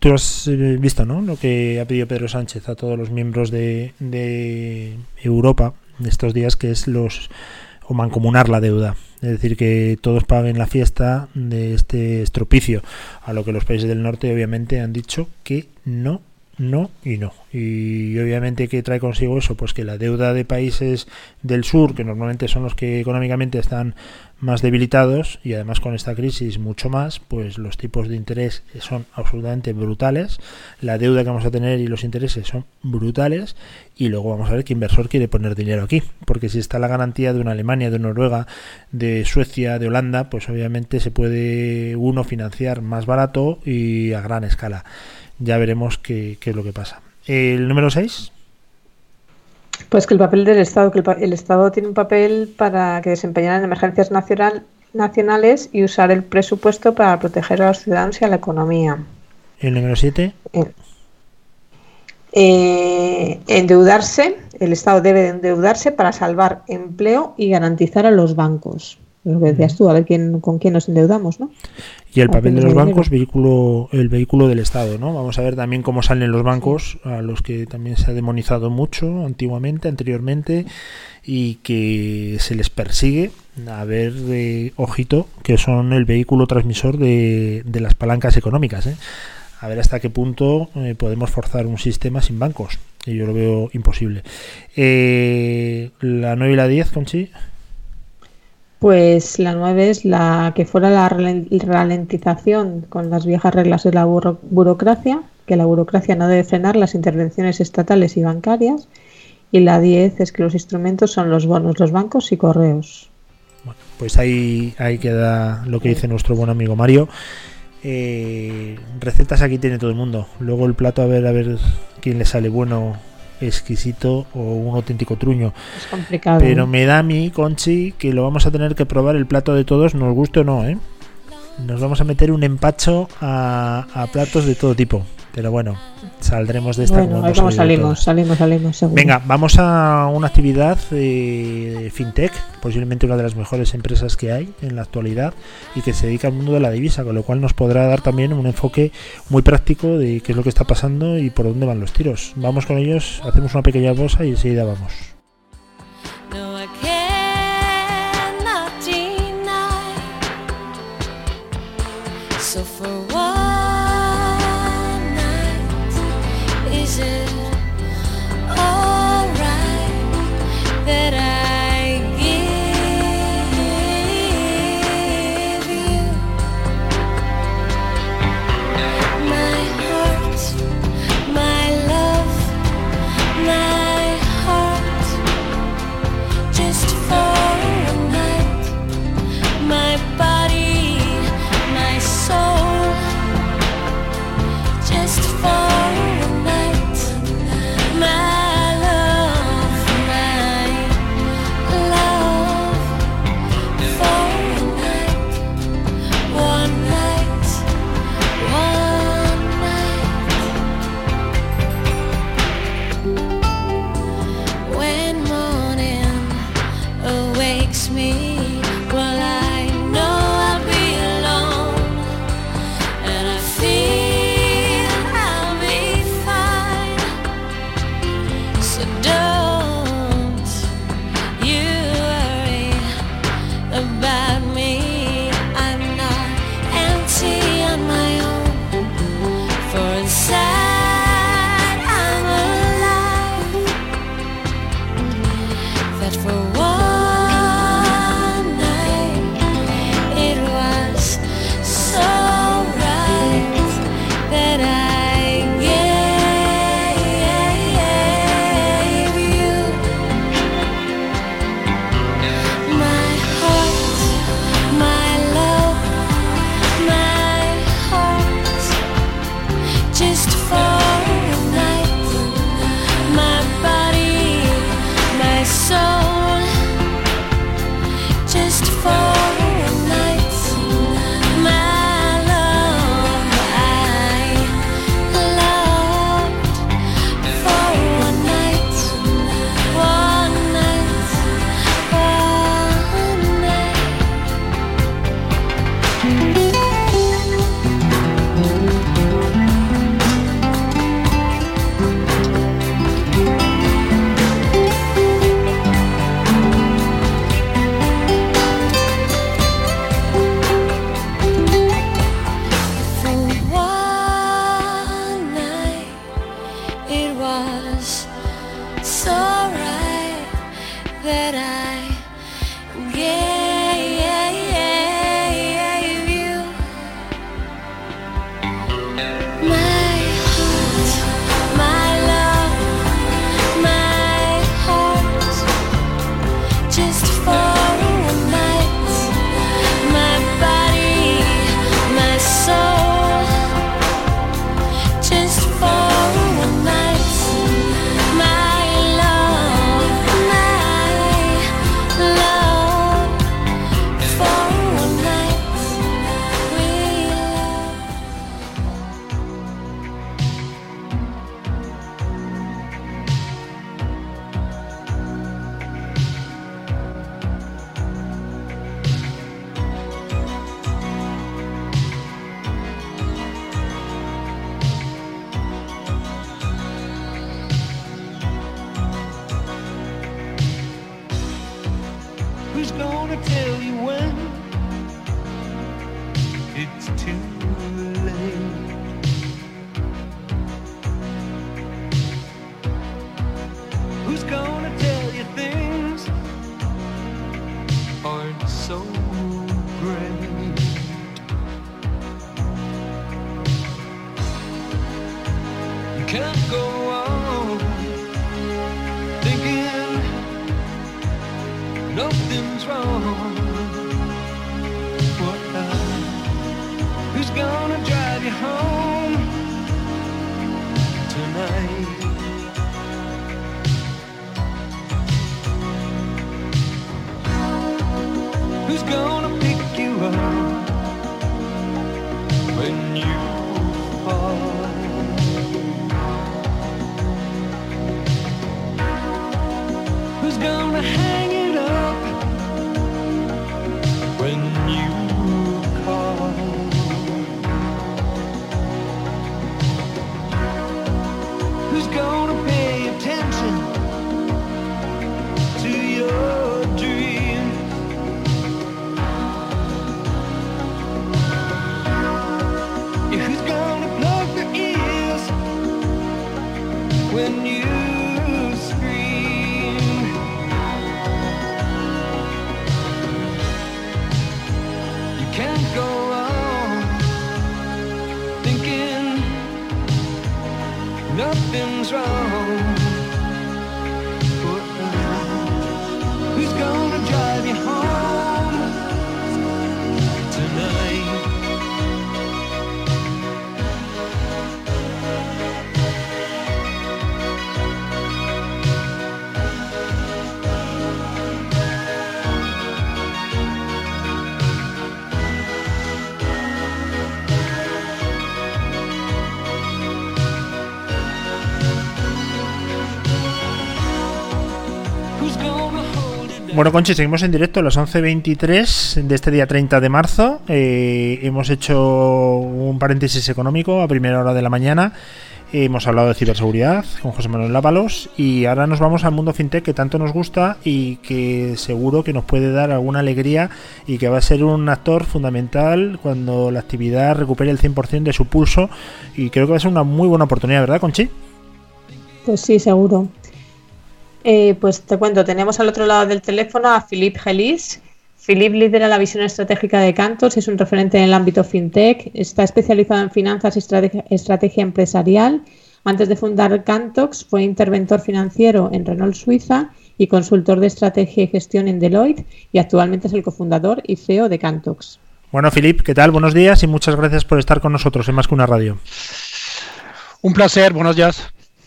Tú lo has visto, ¿no? Lo que ha pedido Pedro Sánchez a todos los miembros de Europa de estos días, que es o mancomunar la deuda. Es decir, que todos paguen la fiesta de este estropicio, a lo que los países del norte obviamente han dicho que no, no y no. Y obviamente, ¿qué trae consigo eso? Pues que la deuda de países del sur, que normalmente son los que económicamente están más debilitados, y además con esta crisis mucho más, pues los tipos de interés son absolutamente brutales, la deuda que vamos a tener y los intereses son brutales, y luego vamos a ver qué inversor quiere poner dinero aquí, porque si está la garantía de una Alemania, de una Noruega, de Suecia, de Holanda, pues obviamente se puede uno financiar más barato y a gran escala. Ya veremos qué es lo que pasa. El número 6. Pues que el papel del Estado, que el Estado tiene un papel para que desempeñar en emergencias nacionales y usar el presupuesto para proteger a los ciudadanos y a la economía. El número 7. Endeudarse. El Estado debe endeudarse para salvar empleo y garantizar a los bancos. Lo que decías tú, a ver con quién nos endeudamos, ¿no? Y el papel de los bancos, el vehículo del Estado, ¿no? Vamos a ver también cómo salen los bancos, a los que también se ha demonizado mucho anteriormente, y que se les persigue. A ver, ojito, que son el vehículo transmisor de las palancas económicas, ¿eh? A ver hasta qué punto podemos forzar un sistema sin bancos, y yo lo veo imposible. La 9 y la 10, Conchi. Pues la 9 es la que fuera la ralentización con las viejas reglas de la burocracia, que la burocracia no debe frenar las intervenciones estatales y bancarias. Y la 10 es que los instrumentos son los bonos, los bancos y correos. Bueno, pues ahí queda lo que dice nuestro buen amigo Mario. Recetas aquí tiene todo el mundo. Luego el plato a ver quién le sale bueno, exquisito o un auténtico truño. Es complicado. Pero me da a mí, Conchi, que lo vamos a tener que probar el plato de todos, nos guste o no, ¿eh? Nos vamos a meter un empacho a platos de todo tipo. Pero bueno, saldremos de esta. Bueno, como salimos seguro. Venga, vamos a una actividad fintech, posiblemente una de las mejores empresas que hay en la actualidad y que se dedica al mundo de la divisa, con lo cual nos podrá dar también un enfoque muy práctico de qué es lo que está pasando y por dónde van los tiros. Vamos con ellos, hacemos una pequeña pausa y enseguida vamos. My body, my soul. Bueno, Conchi, seguimos en directo a las 11:23 de este día 30 de marzo. Hemos hecho un paréntesis económico a primera hora de la mañana. Hemos hablado de ciberseguridad con José Manuel Ávalos y ahora nos vamos al mundo fintech, que tanto nos gusta y que seguro que nos puede dar alguna alegría y que va a ser un actor fundamental cuando la actividad recupere el 100% de su pulso, y creo que va a ser una muy buena oportunidad, ¿verdad, Conchi? Pues sí, seguro. Pues te cuento, tenemos al otro lado del teléfono a Philippe Gelis. Philippe lidera la visión estratégica de Kantox, es un referente en el ámbito fintech, está especializado en finanzas y estrategia empresarial. Antes de fundar Kantox fue interventor financiero en Renault Suiza y consultor de estrategia y gestión en Deloitte, y actualmente es el cofundador y CEO de Kantox. Bueno, Philippe, ¿qué tal? Buenos días y muchas gracias por estar con nosotros en Más que una Radio. Un placer, buenos días.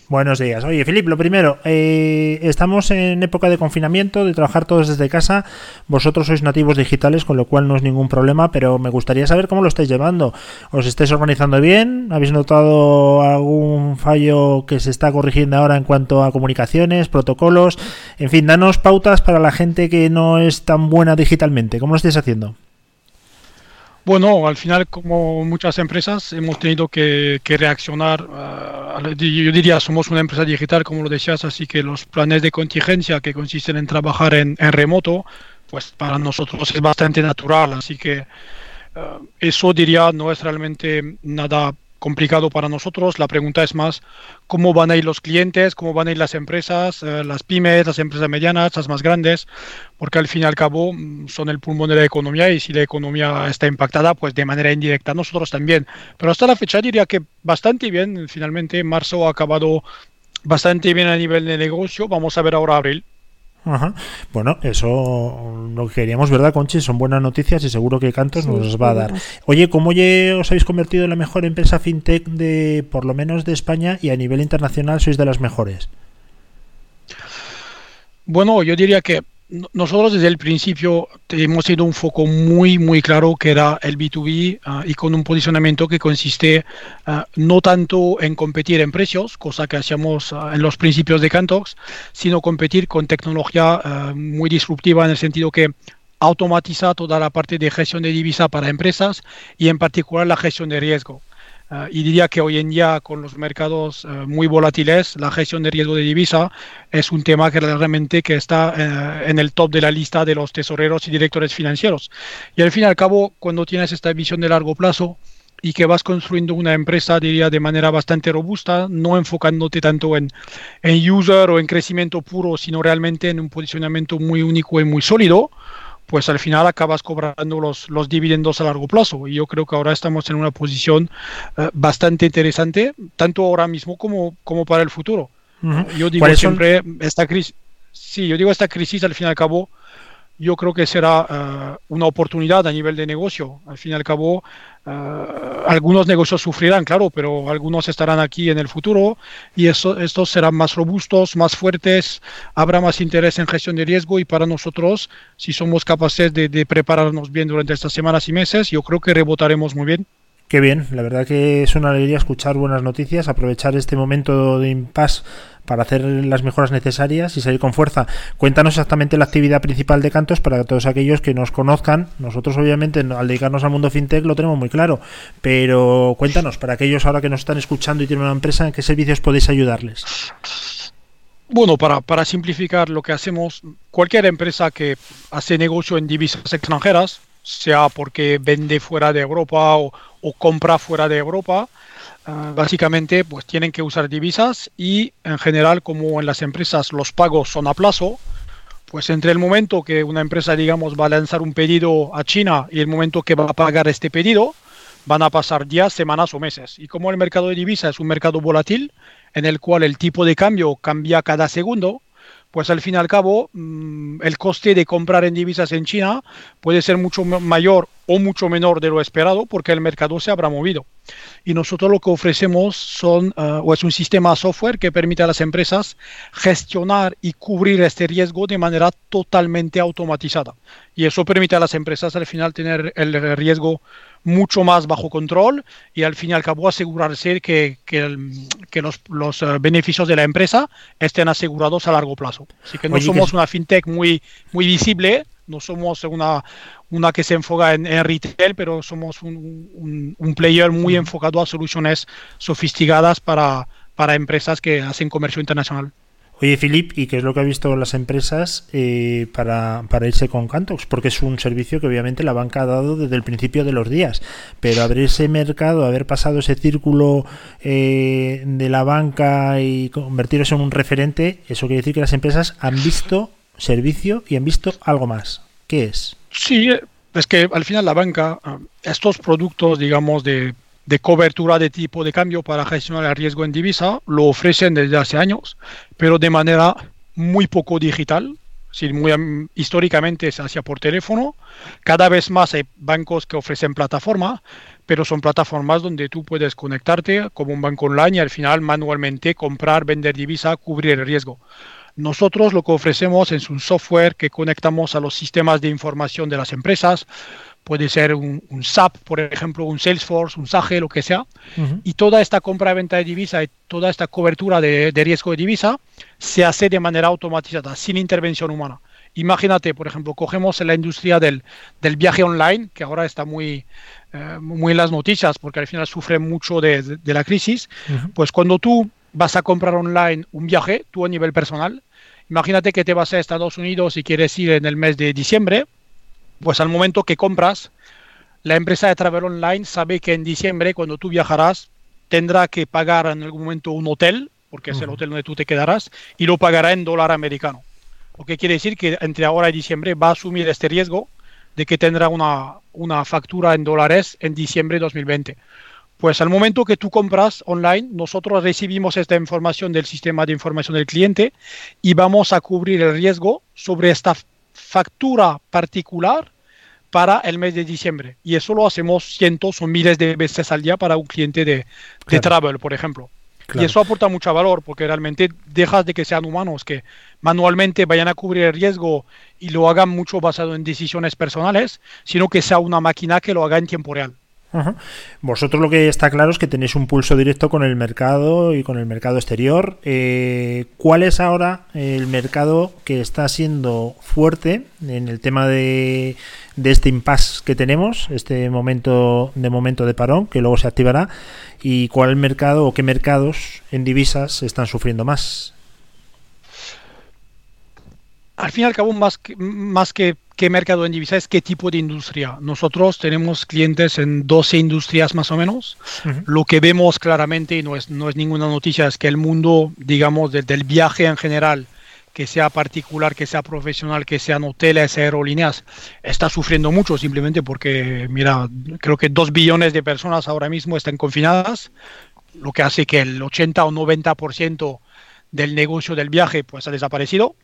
Buenos días. Oye, Philippe, lo primero, estamos en época de confinamiento, de trabajar todos desde casa. Vosotros sois nativos digitales, con lo cual no es ningún problema, pero me gustaría saber cómo lo estáis llevando. ¿Os estáis organizando bien? ¿Habéis notado algún fallo que se está corrigiendo ahora en cuanto a comunicaciones, protocolos? En fin, danos pautas para la gente que no es tan buena digitalmente. ¿Cómo lo estáis haciendo? Bueno, al final, como muchas empresas, hemos tenido que reaccionar. Yo diría, somos una empresa digital, como lo decías, así que los planes de contingencia que consisten en trabajar en remoto, pues para nosotros es bastante natural. Así que eso, diría, no es realmente nada complicado para nosotros. La pregunta es más, ¿cómo van a ir los clientes? ¿Cómo van a ir las empresas, las pymes, las empresas medianas, las más grandes? Porque al fin y al cabo son el pulmón de la economía, y si la economía está impactada, pues de manera indirecta nosotros también. Pero hasta la fecha diría que bastante bien. Finalmente marzo ha acabado bastante bien a nivel de negocio. Vamos a ver ahora abril. Ajá. Bueno, eso lo que queríamos, ¿verdad, Conchi? Son buenas noticias y seguro que Kantox nos va a dar. Oye, ¿cómo os habéis convertido en la mejor empresa fintech de, por lo menos, de España, y a nivel internacional sois de las mejores? Bueno, yo diría que nosotros desde el principio hemos tenido un foco muy muy claro, que era el B2B, y con un posicionamiento que consiste no tanto en competir en precios, cosa que hacíamos en los principios de Kantox, sino competir con tecnología muy disruptiva, en el sentido que automatiza toda la parte de gestión de divisa para empresas, y en particular la gestión de riesgo. Y diría que hoy en día, con los mercados muy volátiles, la gestión de riesgo de divisa es un tema que realmente que está en el top de la lista de los tesoreros y directores financieros. Y al fin y al cabo, cuando tienes esta visión de largo plazo y que vas construyendo una empresa, diría, de manera bastante robusta, no enfocándote tanto en user o en crecimiento puro, sino realmente en un posicionamiento muy único y muy sólido, pues al final acabas cobrando los dividendos a largo plazo. Y yo creo que ahora estamos en una posición bastante interesante, tanto ahora mismo como para el futuro. Uh-huh. Yo digo siempre, esta crisis, al fin y al cabo, yo creo que será una oportunidad a nivel de negocio. Al fin y al cabo, algunos negocios sufrirán, claro, pero algunos estarán aquí en el futuro, y estos serán más robustos, más fuertes, habrá más interés en gestión de riesgo, y para nosotros, si somos capaces de prepararnos bien durante estas semanas y meses, yo creo que rebotaremos muy bien. Qué bien, la verdad que es una alegría escuchar buenas noticias, aprovechar este momento de impasse para hacer las mejoras necesarias y salir con fuerza. Cuéntanos exactamente la actividad principal de Kantox para todos aquellos que nos conozcan. Nosotros, obviamente, al dedicarnos al mundo fintech lo tenemos muy claro, pero cuéntanos, para aquellos ahora que nos están escuchando y tienen una empresa, ¿en qué servicios podéis ayudarles? Bueno, para simplificar lo que hacemos, cualquier empresa que hace negocio en divisas extranjeras, sea porque vende fuera de Europa o compra fuera de Europa, básicamente pues tienen que usar divisas, y en general, como en las empresas los pagos son a plazo, pues entre el momento que una empresa, digamos, va a lanzar un pedido a China y el momento que va a pagar este pedido, van a pasar días, semanas o meses. Y como el mercado de divisas es un mercado volátil, en el cual el tipo de cambio cambia cada segundo, pues al fin y al cabo el coste de comprar en divisas en China puede ser mucho mayor o mucho menor de lo esperado, porque el mercado se habrá movido. Y nosotros lo que ofrecemos es un sistema software que permite a las empresas gestionar y cubrir este riesgo de manera totalmente automatizada. Y eso permite a las empresas al final tener el riesgo mucho más bajo control, y al fin y al cabo asegurarse que los beneficios de la empresa estén asegurados a largo plazo. Así que no somos una fintech muy, muy visible, no somos una que se enfoca en retail, pero somos un player muy enfocado a soluciones sofisticadas para empresas que hacen comercio internacional. Oye, Philippe, ¿y qué es lo que han visto las empresas para irse con Kantox? Porque es un servicio que obviamente la banca ha dado desde el principio de los días, pero abrirse mercado, haber pasado ese círculo de la banca y convertirse en un referente, eso quiere decir que las empresas han visto servicio y han visto algo más. ¿Qué es? Sí, es que al final la banca, estos productos, digamos, de cobertura de tipo de cambio para gestionar el riesgo en divisa, lo ofrecen desde hace años, pero de manera muy poco digital. Sí, históricamente se hacía por teléfono. Cada vez más hay bancos que ofrecen plataforma, pero son plataformas donde tú puedes conectarte como un banco online y al final manualmente comprar, vender divisa, cubrir el riesgo. Nosotros lo que ofrecemos es un software que conectamos a los sistemas de información de las empresas. Puede ser un SAP, por ejemplo, un Salesforce, un Sage, lo que sea. Uh-huh. Y toda esta compra-venta de divisa y toda esta cobertura de riesgo de divisa se hace de manera automatizada, sin intervención humana. Imagínate, por ejemplo, cogemos la industria del viaje online, que ahora está muy en las noticias porque al final sufre mucho de la crisis. Uh-huh. Pues cuando tú vas a comprar online un viaje, tú a nivel personal, imagínate que te vas a Estados Unidos y quieres ir en el mes de diciembre, pues al momento que compras, la empresa de travel online sabe que en diciembre, cuando tú viajarás, tendrá que pagar en algún momento un hotel, porque es el hotel donde tú te quedarás, y lo pagará en dólar americano. Lo que quiere decir que entre ahora y diciembre va a asumir este riesgo de que tendrá una factura en dólares en diciembre de 2020. Pues al momento que tú compras online, nosotros recibimos esta información del sistema de información del cliente y vamos a cubrir el riesgo sobre esta factura particular para el mes de diciembre. Y eso lo hacemos cientos o miles de veces al día para un cliente de travel, por ejemplo. Claro. Y eso aporta mucho valor porque realmente dejas de que sean humanos, que manualmente vayan a cubrir el riesgo y lo hagan mucho basado en decisiones personales, sino que sea una máquina que lo haga en tiempo real. Ajá. Vosotros lo que está claro es que tenéis un pulso directo con el mercado y con el mercado exterior. ¿Cuál es ahora el mercado que está siendo fuerte en el tema de este impasse que tenemos, este momento de parón que luego se activará, y cuál mercado o qué mercados en divisas están sufriendo más? Al fin y al cabo, más que qué mercado en divisa es qué tipo de industria. Nosotros tenemos clientes en 12 industrias más o menos. Uh-huh. Lo que vemos claramente, y no es ninguna noticia, es que el mundo, digamos, del viaje en general, que sea particular, que sea profesional, que sean hoteles, aerolíneas, está sufriendo mucho simplemente porque, mira, creo que 2 billones de personas ahora mismo están confinadas, lo que hace que el 80 o 90% del negocio del viaje pues ha desaparecido.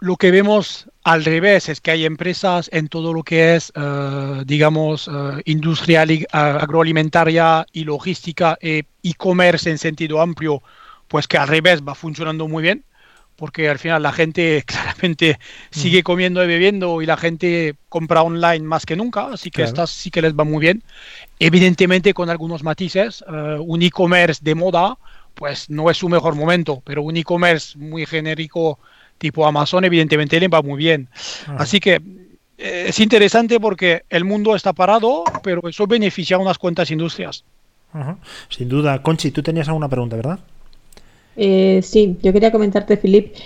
Lo que vemos al revés es que hay empresas en todo lo que es, industria agroalimentaria y logística e e-commerce en sentido amplio, pues que al revés va funcionando muy bien, porque al final la gente claramente sigue comiendo y bebiendo y la gente compra online más que nunca, así que estas sí que les va muy bien. Evidentemente con algunos matices, un e-commerce de moda, pues no es su mejor momento, pero un e-commerce muy genérico tipo Amazon, evidentemente le va muy bien. Así que es interesante porque el mundo está parado, pero eso beneficia a unas cuantas industrias. Ajá. Sin duda. Conchi, tú tenías alguna pregunta, ¿verdad? Sí, yo quería comentarte, Philippe,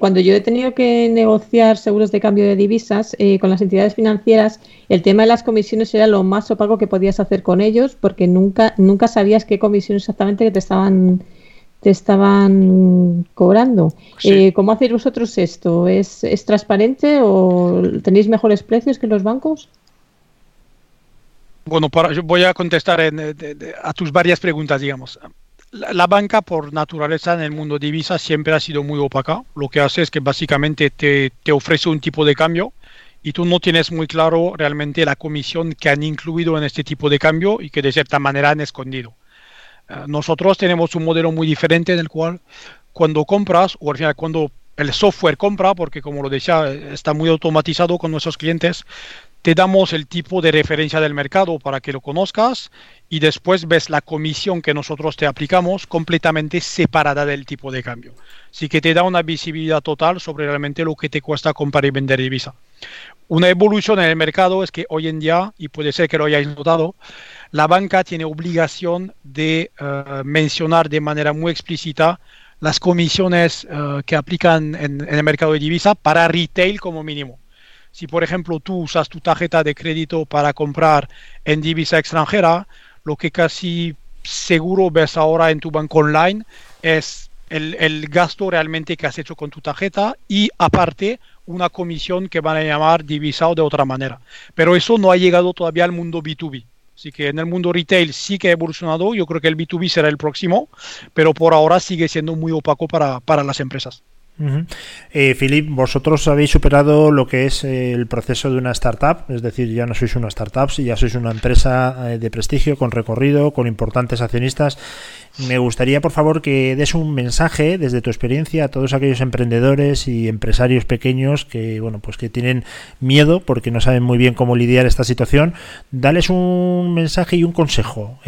cuando yo he tenido que negociar seguros de cambio de divisas con las entidades financieras, el tema de las comisiones era lo más opaco que podías hacer con ellos, porque nunca sabías qué comisión exactamente que te estaban cobrando. Sí. ¿Cómo hacéis vosotros esto? ¿Es transparente o tenéis mejores precios que los bancos? Bueno, yo voy a contestar a tus varias preguntas, digamos. La banca, por naturaleza, en el mundo de divisas siempre ha sido muy opaca. Lo que hace es que básicamente te ofrece un tipo de cambio y tú no tienes muy claro realmente la comisión que han incluido en este tipo de cambio y que de cierta manera han escondido. Nosotros tenemos un modelo muy diferente en el cual cuando compras, o al final cuando el software compra, porque como lo decía, está muy automatizado con nuestros clientes, te damos el tipo de referencia del mercado para que lo conozcas y después ves la comisión que nosotros te aplicamos completamente separada del tipo de cambio. Así que te da una visibilidad total sobre realmente lo que te cuesta comprar y vender divisa. Una evolución en el mercado es que hoy en día, y puede ser que lo hayáis notado, la banca tiene obligación de mencionar de manera muy explícita las comisiones que aplican en el mercado de divisa para retail como mínimo. Si, por ejemplo, tú usas tu tarjeta de crédito para comprar en divisa extranjera, lo que casi seguro ves ahora en tu banco online es el gasto realmente que has hecho con tu tarjeta y, aparte, una comisión que van a llamar divisa o de otra manera. Pero eso no ha llegado todavía al mundo B2B. Así que en el mundo retail sí que ha evolucionado. Yo creo que el B2B será el próximo, pero por ahora sigue siendo muy opaco para las empresas. Uh-huh. Philippe, vosotros habéis superado lo que es el proceso de una startup, es decir, ya no sois una startup, ya sois una empresa de prestigio, con recorrido, con importantes accionistas. Me gustaría, por favor, que des un mensaje desde tu experiencia a todos aquellos emprendedores y empresarios pequeños que, bueno, pues que tienen miedo porque no saben muy bien cómo lidiar esta situación. Dales un mensaje y un consejo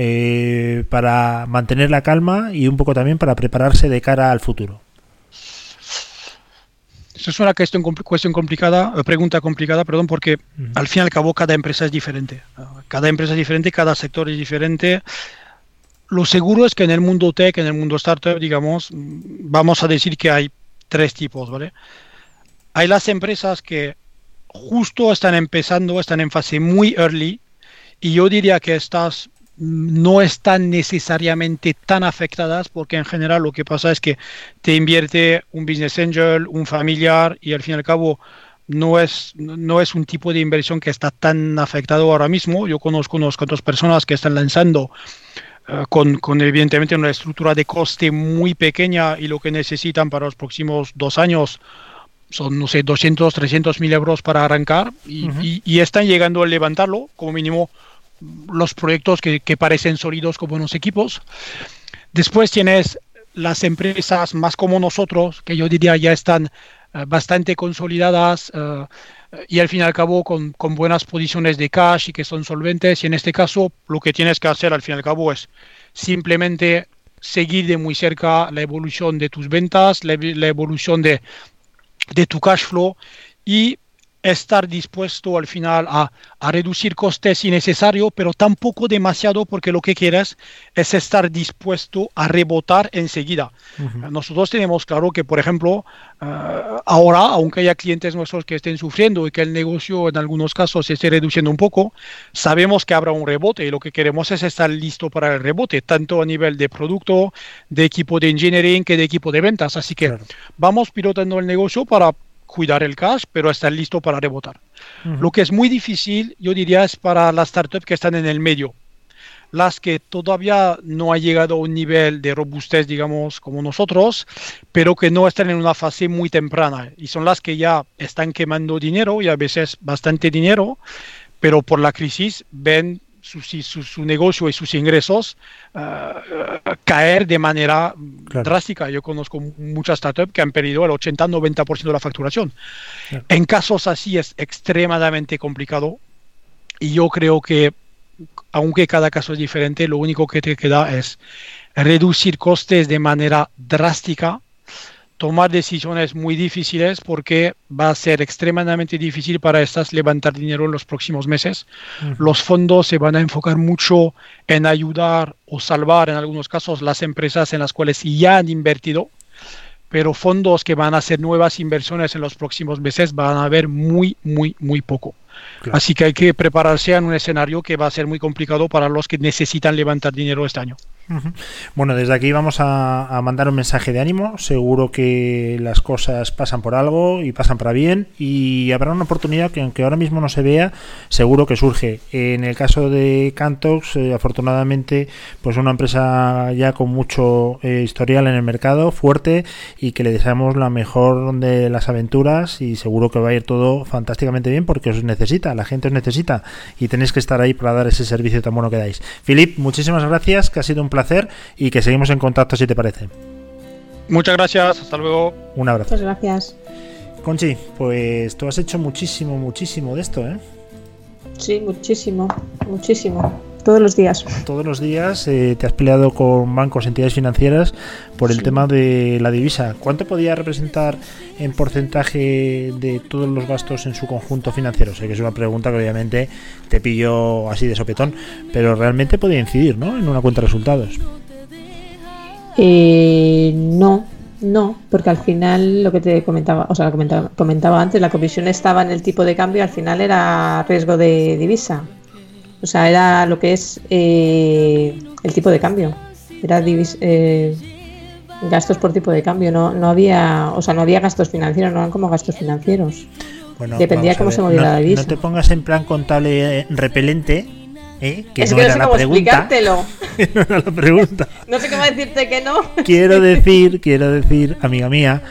para mantener la calma y un poco también para prepararse de cara al futuro. Eso es una pregunta complicada, porque al fin y al cabo cada empresa es diferente. Cada sector es diferente. Lo seguro es que en el mundo tech, en el mundo startup, digamos, vamos a decir que hay 3 tipos, ¿vale? Hay las empresas que justo están empezando, están en fase muy early, y yo diría que estas no están necesariamente tan afectadas, porque en general lo que pasa es que te invierte un business angel, un familiar, y al fin y al cabo no es un tipo de inversión que está tan afectado ahora mismo. Yo conozco unas cuantas personas que están lanzando con evidentemente una estructura de coste muy pequeña, y lo que necesitan para los próximos 2 años son, no sé, 200, 300 mil euros para arrancar, y están llegando a levantarlo, como mínimo, los proyectos que parecen sólidos con buenos equipos. Después tienes las empresas más como nosotros, que yo diría ya están bastante consolidadas y al fin y al cabo con buenas posiciones de cash y que son solventes. Y en este caso lo que tienes que hacer al fin y al cabo es simplemente seguir de muy cerca la evolución de tus ventas, la evolución de tu cash flow, y estar dispuesto al final a reducir costes si necesario, pero tampoco demasiado, porque lo que quieres es estar dispuesto a rebotar enseguida. Nosotros tenemos claro que, por ejemplo, ahora, aunque haya clientes nuestros que estén sufriendo y que el negocio en algunos casos se esté reduciendo un poco, sabemos que habrá un rebote, y lo que queremos es estar listo para el rebote, tanto a nivel de producto, de equipo de engineering, que de equipo de ventas. Así que vamos pilotando el negocio para cuidar el cash, pero estar listo para rebotar. Lo que es muy difícil, yo diría, es para las startups que están en el medio, las que todavía no han llegado a un nivel de robustez, digamos, como nosotros, pero que no están en una fase muy temprana, y son las que ya están quemando dinero, y a veces bastante dinero, pero por la crisis ven su negocio y sus ingresos caer de manera drástica. Yo conozco muchas startups que han perdido el 80-90% de la facturación. En casos así es extremadamente complicado, y yo creo que, aunque cada caso es diferente, lo único que te queda es reducir costes de manera drástica, tomar decisiones muy difíciles, porque va a ser extremadamente difícil para estas levantar dinero en los próximos meses. Los fondos se van a enfocar mucho en ayudar o salvar, en algunos casos, las empresas en las cuales ya han invertido, pero fondos que van a hacer nuevas inversiones en los próximos meses van a haber muy, muy, muy poco. Así que hay que prepararse en un escenario que va a ser muy complicado para los que necesitan levantar dinero este año. Bueno, desde aquí vamos a mandar un mensaje de ánimo. Seguro que las cosas pasan por algo y pasan para bien, y habrá una oportunidad que, aunque ahora mismo no se vea, seguro que surge. En el caso de Kantox, afortunadamente, pues una empresa ya con mucho historial en el mercado, fuerte, y que le deseamos la mejor de las aventuras, y seguro que va a ir todo fantásticamente bien, porque os necesita, la gente os necesita, y tenéis que estar ahí para dar ese servicio tan bueno que dais. Philippe, muchísimas gracias, que ha sido un placer, y que seguimos en contacto si te parece. Muchas gracias, hasta luego. Un abrazo. Muchas gracias. Conchi, pues tú has hecho muchísimo, muchísimo de esto, ¿eh? Sí, muchísimo, muchísimo. Todos los días. Todos los días te has peleado con bancos, entidades financieras por el tema de la divisa. ¿Cuánto podía representar en porcentaje de todos los gastos en su conjunto financiero? Sé que es una pregunta que obviamente te pillo así de sopetón, pero realmente podía incidir, ¿no?, en una cuenta de resultados. No, porque al final lo que te comentaba, o sea, comentaba antes, la comisión estaba en el tipo de cambio, al final era riesgo de divisa. O sea, era lo que es el tipo de cambio. Era gastos por tipo de cambio. No había gastos financieros, no eran como gastos financieros. Bueno, dependía cómo se moviera la divisa. No te pongas en plan contable repelente, que es no que era no sé la cómo pregunta. No era la pregunta. No sé cómo decirte que no. Quiero decir, amiga mía,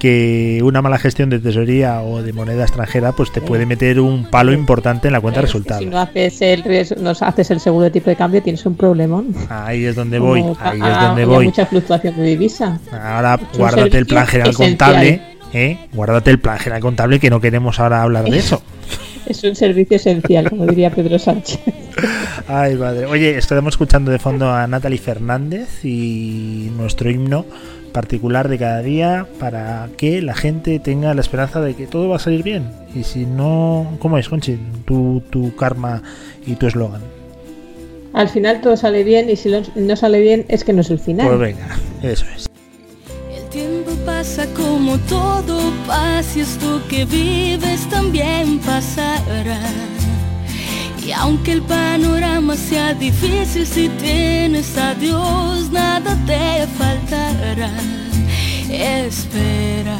que una mala gestión de tesorería o de moneda extranjera pues te puede meter un palo importante en la cuenta de resultados. Si no haces el seguro de tipo de cambio, tienes un problemón. Ahí es donde voy. Mucha fluctuación de divisa. Ahora guárdate el plan general contable, que no queremos ahora hablar de eso. Es un servicio esencial, como diría Pedro Sánchez. Ay, madre. Oye, estamos escuchando de fondo a Natalie Fernández y nuestro himno particular de cada día, para que la gente tenga la esperanza de que todo va a salir bien. Y si no, ¿cómo es, Conchi, tu karma y tu eslogan? Al final todo sale bien, y si no sale bien es que no es el final. Pues venga, eso es. El tiempo pasa como todo pasa, y esto que vives también pasará. Y aunque el panorama sea difícil, si tienes a Dios nada te faltará. Espera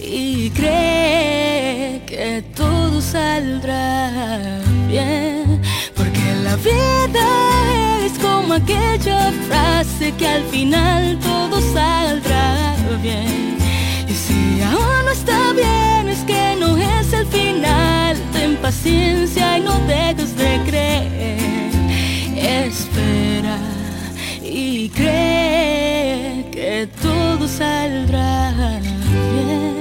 y cree que todo saldrá bien, porque la vida es como aquella frase que al final todo saldrá bien. Y si aún no está bien, es que no es el final. Ten paciencia y no dejes de creer. Espera y cree que todo saldrá bien.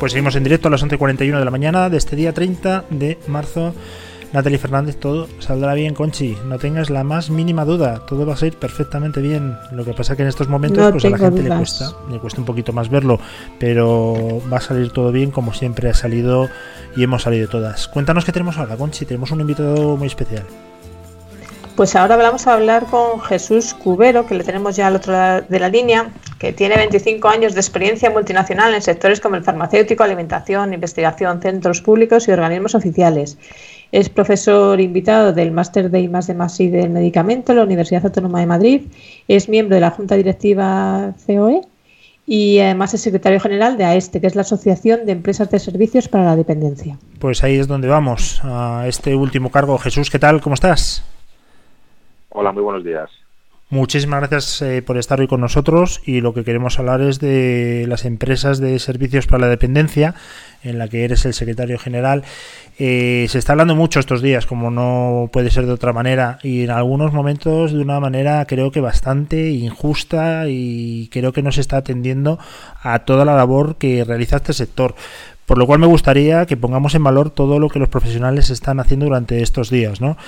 Pues seguimos en directo a las 11:41 de la mañana de este día 30 de marzo. Natalie Fernández, todo saldrá bien, Conchi. No tengas la más mínima duda. Todo va a salir perfectamente bien. Lo que pasa que en estos momentos no, pues a la gente le cuesta un poquito más verlo. Pero va a salir todo bien, como siempre ha salido y hemos salido todas. Cuéntanos qué tenemos ahora, Conchi. Tenemos un invitado muy especial. Pues ahora vamos a hablar con Jesús Cubero, que le tenemos ya al otro lado de la línea, que tiene 25 años de experiencia multinacional en sectores como el farmacéutico, alimentación, investigación, centros públicos y organismos oficiales. Es profesor invitado del Máster de I+D+I del Medicamento en la Universidad Autónoma de Madrid, es miembro de la Junta Directiva COE y además es secretario general de AESTE, que es la Asociación de Empresas de Servicios para la Dependencia. Pues ahí es donde vamos, a este último cargo. Jesús, ¿qué tal? ¿Cómo estás? Hola, muy buenos días. Muchísimas gracias por estar hoy con nosotros, y lo que queremos hablar es de las empresas de servicios para la dependencia, en la que eres el secretario general. Se está hablando mucho estos días, como no puede ser de otra manera, y en algunos momentos de una manera creo que bastante injusta, y creo que no se está atendiendo a toda la labor que realiza este sector. Por lo cual me gustaría que pongamos en valor todo lo que los profesionales están haciendo durante estos días, ¿no?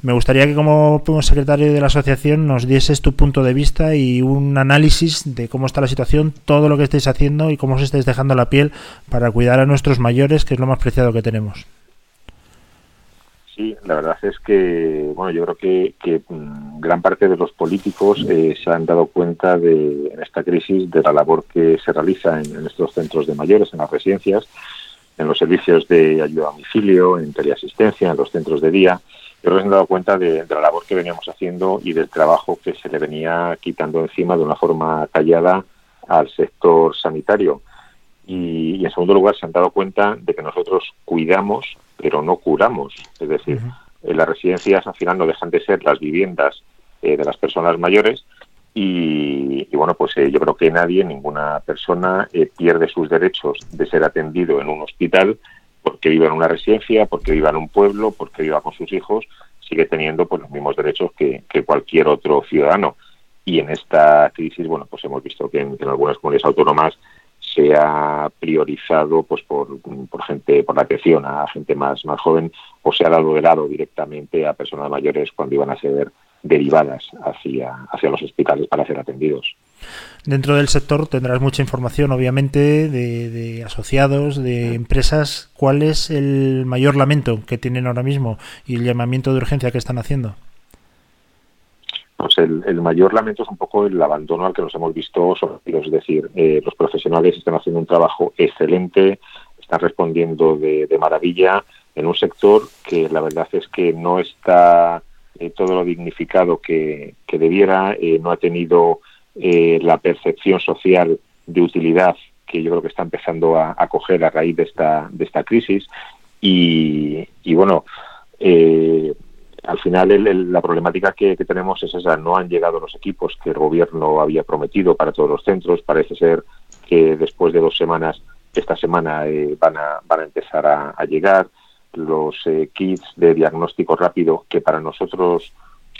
Me gustaría que como secretario de la asociación nos dieses tu punto de vista y un análisis de cómo está la situación, todo lo que estáis haciendo y cómo os estáis dejando la piel para cuidar a nuestros mayores, que es lo más preciado que tenemos. Sí, la verdad es que, bueno, yo creo que gran parte de los políticos se han dado cuenta de, en esta crisis, de la labor que se realiza en estos centros de mayores, en las residencias, en los servicios de ayuda a domicilio, en teleasistencia, en los centros de día. Yo creo que se han dado cuenta de la labor que veníamos haciendo y del trabajo que se le venía quitando encima de una forma callada al sector sanitario. Y en segundo lugar, se han dado cuenta de que nosotros cuidamos, pero no curamos. Es decir, las residencias al final no dejan de ser las viviendas de las personas mayores y bueno, pues yo creo que nadie, ninguna persona pierde sus derechos de ser atendido en un hospital porque viva en una residencia, porque viva en un pueblo, porque viva con sus hijos. Sigue teniendo pues los mismos derechos que cualquier otro ciudadano. Y en esta crisis, bueno, pues hemos visto que en algunas comunidades autónomas se ha priorizado pues por gente, por la atención a gente más joven, o se ha dado de lado directamente a personas mayores cuando iban a ser derivadas hacia los hospitales para ser atendidos. Dentro del sector tendrás mucha información, obviamente, de asociados, de empresas. ¿Cuál es el mayor lamento que tienen ahora mismo y el llamamiento de urgencia que están haciendo? Pues el mayor lamento es un poco el abandono al que nos hemos visto sometidos. Es decir, los profesionales están haciendo un trabajo excelente, están respondiendo de maravilla en un sector que la verdad es que no está todo lo dignificado que debiera, no ha tenido la percepción social de utilidad que yo creo que está empezando a coger a raíz de esta crisis. Y bueno, al final la problemática que tenemos es esa. No han llegado los equipos que el gobierno había prometido para todos los centros. Parece ser que después de 2 semanas, esta semana van a empezar a llegar los kits de diagnóstico rápido, que para nosotros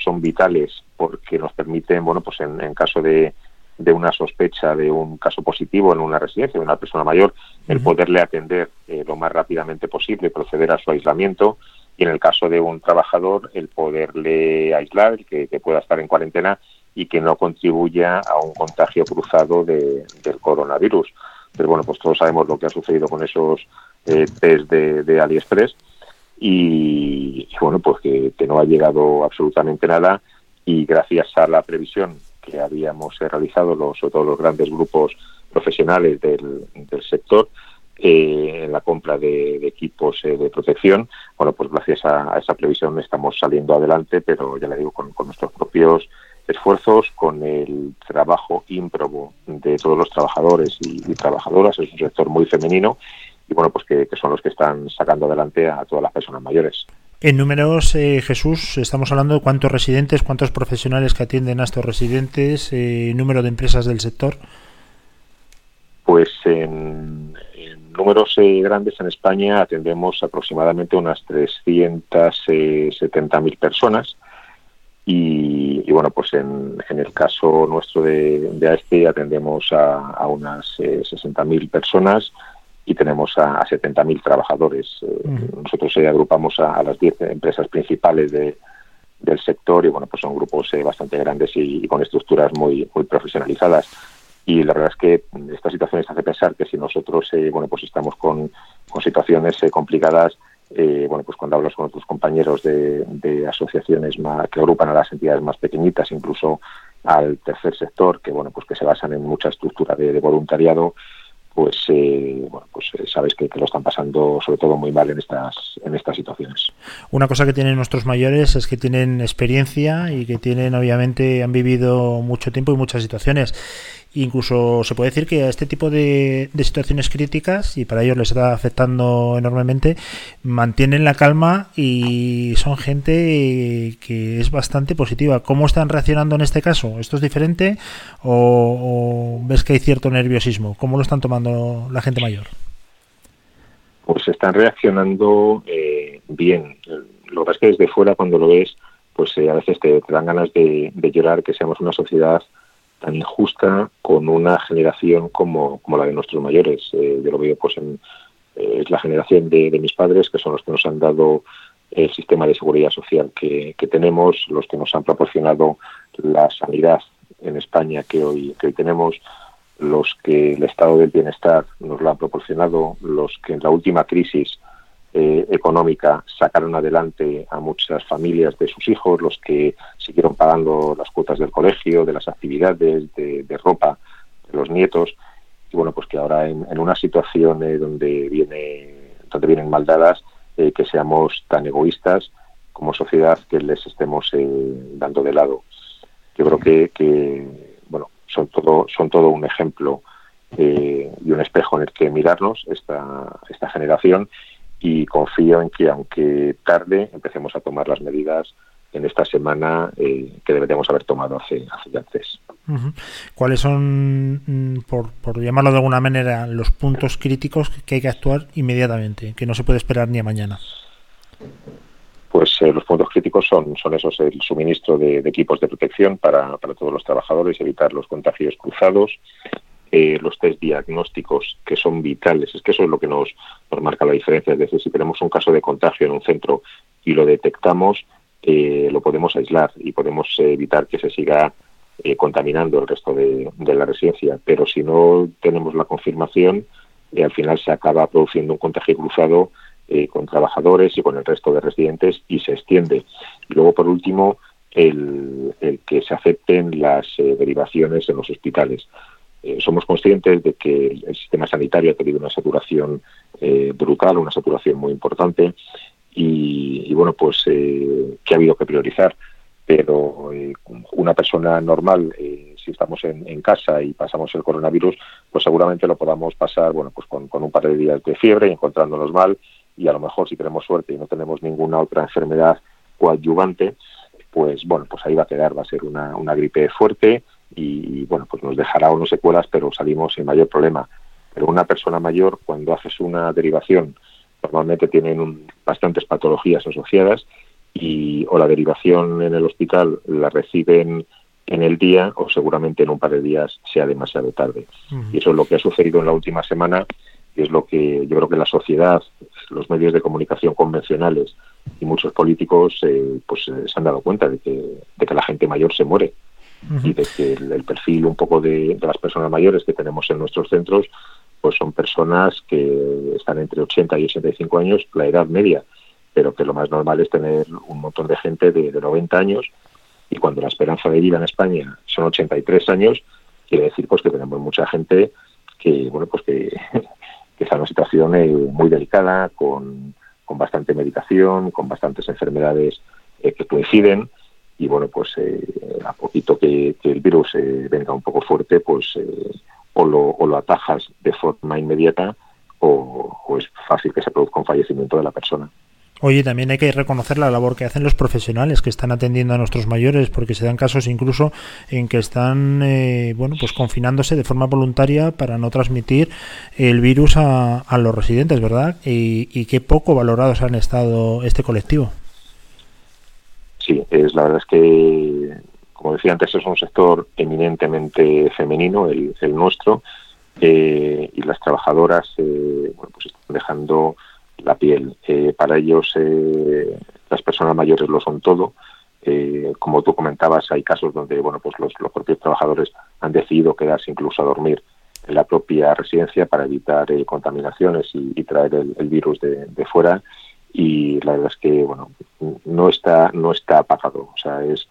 son vitales porque nos permiten, bueno, pues en caso de una sospecha de un caso positivo en una residencia de una persona mayor, el poderle atender lo más rápidamente posible, proceder a su aislamiento. Y en el caso de un trabajador, el poderle aislar, que pueda estar en cuarentena y que no contribuya a un contagio cruzado del coronavirus. Pero bueno, pues todos sabemos lo que ha sucedido con esos test de AliExpress y bueno, pues que no ha llegado absolutamente nada. y gracias a la previsión que habíamos realizado sobre todo los grandes grupos profesionales del sector en la compra de equipos de protección, bueno, pues gracias a esa previsión estamos saliendo adelante, pero ya le digo, con nuestros propios esfuerzos, con el trabajo ímprobo de todos los trabajadores y trabajadoras. Es un sector muy femenino y bueno, pues que son los que están sacando adelante a todas las personas mayores. En números, Jesús, estamos hablando de cuántos residentes, cuántos profesionales que atienden a estos residentes, número de empresas del sector. Pues en números grandes en España atendemos aproximadamente unas 370.000 personas y bueno, pues en el caso nuestro de AESTE atendemos a unas 60.000 personas y tenemos a 70.000 trabajadores. Nosotros agrupamos a las 10 empresas principales del sector y bueno, pues son grupos bastante grandes y con estructuras muy, muy profesionalizadas. Y la verdad es que esta situación nos hace pensar que si nosotros bueno, pues estamos con situaciones complicadas, bueno, pues cuando hablas con otros compañeros de asociaciones más, que agrupan a las entidades más pequeñitas, incluso al tercer sector, que bueno, pues que se basan en mucha estructura de voluntariado, pues bueno, pues sabes que lo están pasando sobre todo muy mal en estas situaciones. Una cosa que tienen nuestros mayores es que tienen experiencia y que tienen, obviamente, han vivido mucho tiempo y muchas situaciones. Incluso se puede decir que a este tipo de situaciones críticas, y para ellos les está afectando enormemente, mantienen la calma y son gente que es bastante positiva. ¿Cómo están reaccionando en este caso? ¿Esto es diferente o ves que hay cierto nerviosismo? ¿Cómo lo están tomando la gente mayor? Pues están reaccionando bien. Lo que pasa es que desde fuera, cuando lo ves, pues a veces te dan ganas de llorar, que seamos una sociedad tan injusta con una generación como la de nuestros mayores. Yo lo veo pues es la generación de mis padres, que son los que nos han dado el sistema de seguridad social que tenemos, los que nos han proporcionado la sanidad en España que hoy tenemos, los que el estado del bienestar nos lo han proporcionado, los que en la última crisis económica sacaron adelante a muchas familias de sus hijos, los que siguieron pagando las cuotas del colegio, de las actividades, de ropa, de los nietos, y bueno, pues que ahora en una situación donde vienen maldadas, que seamos tan egoístas como sociedad que les estemos dando de lado. Yo creo que bueno, son todo un ejemplo y un espejo en el que mirarnos esta generación. Y confío en que, aunque tarde, empecemos a tomar las medidas en esta semana que deberíamos haber tomado hace ya antes. ¿Cuáles son, por llamarlo de alguna manera, los puntos críticos que hay que actuar inmediatamente, que no se puede esperar ni a mañana? Pues los puntos críticos son esos: el suministro de equipos de protección para todos los trabajadores, evitar los contagios cruzados. Los test diagnósticos, que son vitales. Es que eso es lo que nos marca la diferencia. Es decir, si tenemos un caso de contagio en un centro y lo detectamos, lo podemos aislar y podemos evitar que se siga contaminando el resto de la residencia. Pero si no tenemos la confirmación, al final se acaba produciendo un contagio cruzado con trabajadores y con el resto de residentes y se extiende. Y luego, por último, el que se acepten las derivaciones en los hospitales. Somos conscientes de que el sistema sanitario ha tenido una saturación brutal, una saturación muy importante y bueno, pues que ha habido que priorizar, pero una persona normal, si estamos en casa y pasamos el coronavirus, pues seguramente lo podamos pasar, bueno, pues con un par de días de fiebre, encontrándonos mal, y a lo mejor si tenemos suerte y no tenemos ninguna otra enfermedad coadyuvante, pues bueno, pues ahí va a quedar, va a ser una gripe fuerte y bueno, pues nos dejará unas secuelas, pero salimos sin mayor problema. Pero una persona mayor, cuando haces una derivación, normalmente tienen bastantes patologías asociadas o la derivación en el hospital la reciben en el día o seguramente en un par de días sea demasiado tarde. Y eso es lo que ha sucedido en la última semana y es lo que yo creo que la sociedad, los medios de comunicación convencionales y muchos políticos pues se han dado cuenta de que la gente mayor se muere. Y de que el perfil un poco de las personas mayores que tenemos en nuestros centros pues son personas que están entre 80 y 85 años, la edad media, pero que lo más normal es tener un montón de gente de 90 años y cuando la esperanza de vida en España son 83 años, quiere decir pues que tenemos mucha gente que bueno pues que está en una situación muy delicada, con bastante medicación, con bastantes enfermedades que coinciden, y bueno pues a poquito que el virus venga un poco fuerte, pues o lo atajas de forma inmediata o es fácil que se produzca un fallecimiento de la persona. Oye, también hay que reconocer la labor que hacen los profesionales que están atendiendo a nuestros mayores, porque se dan casos incluso en que están confinándose de forma voluntaria para no transmitir el virus a los residentes, ¿verdad? Y qué poco valorados han estado este colectivo. Sí, la verdad es que, como decía antes, es un sector eminentemente femenino, el nuestro, y las trabajadoras están dejando la piel. Para ellos las personas mayores lo son todo. Como tú comentabas, hay casos donde los propios trabajadores han decidido quedarse incluso a dormir en la propia residencia para evitar contaminaciones y traer el virus de fuera, y la verdad es que no está apagado. O sea, es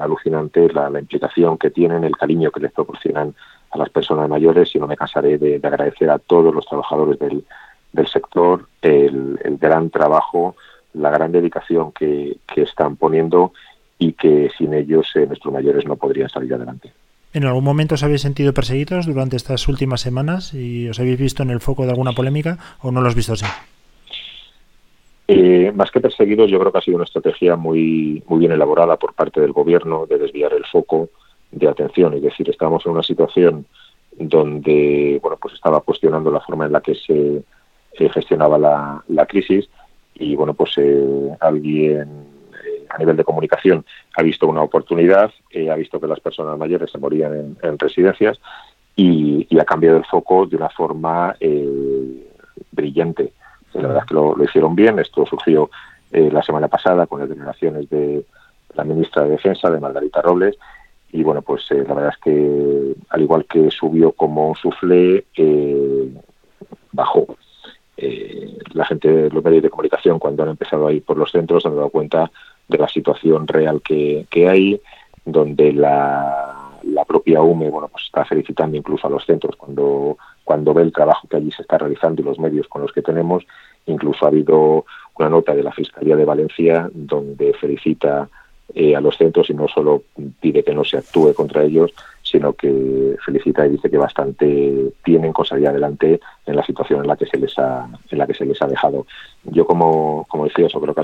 alucinante la implicación que tienen, el cariño que les proporcionan a las personas mayores, y no me cansaré de agradecer a todos los trabajadores del sector el gran trabajo, la gran dedicación que están poniendo, y que sin ellos nuestros mayores no podrían salir adelante. ¿En algún momento os habéis sentido perseguidos durante estas últimas semanas y os habéis visto en el foco de alguna polémica, o no lo has visto así? Más que perseguidos, yo creo que ha sido una estrategia muy, muy bien elaborada por parte del gobierno de desviar el foco de atención. Es decir, estábamos en una situación donde estaba cuestionando la forma en la que se gestionaba la crisis, y alguien a nivel de comunicación ha visto una oportunidad, ha visto que las personas mayores se morían en residencias, y ha cambiado el foco de una forma brillante. La verdad es que lo hicieron bien. Esto surgió la semana pasada con las declaraciones de la ministra de Defensa, de Margarita Robles, y la verdad es que, al igual que subió como un suflé, bajó. La gente, los medios de comunicación, cuando han empezado a ir por los centros, han dado cuenta de la situación real que hay, donde la propia UME está felicitando incluso a los centros cuando ve el trabajo que allí se está realizando y los medios con los que tenemos. Incluso ha habido una nota de la Fiscalía de Valencia donde felicita a los centros, y no solo pide que no se actúe contra ellos, sino que felicita y dice que bastante tienen con salir adelante en la situación en la que se les ha dejado. Yo, como decía, eso creo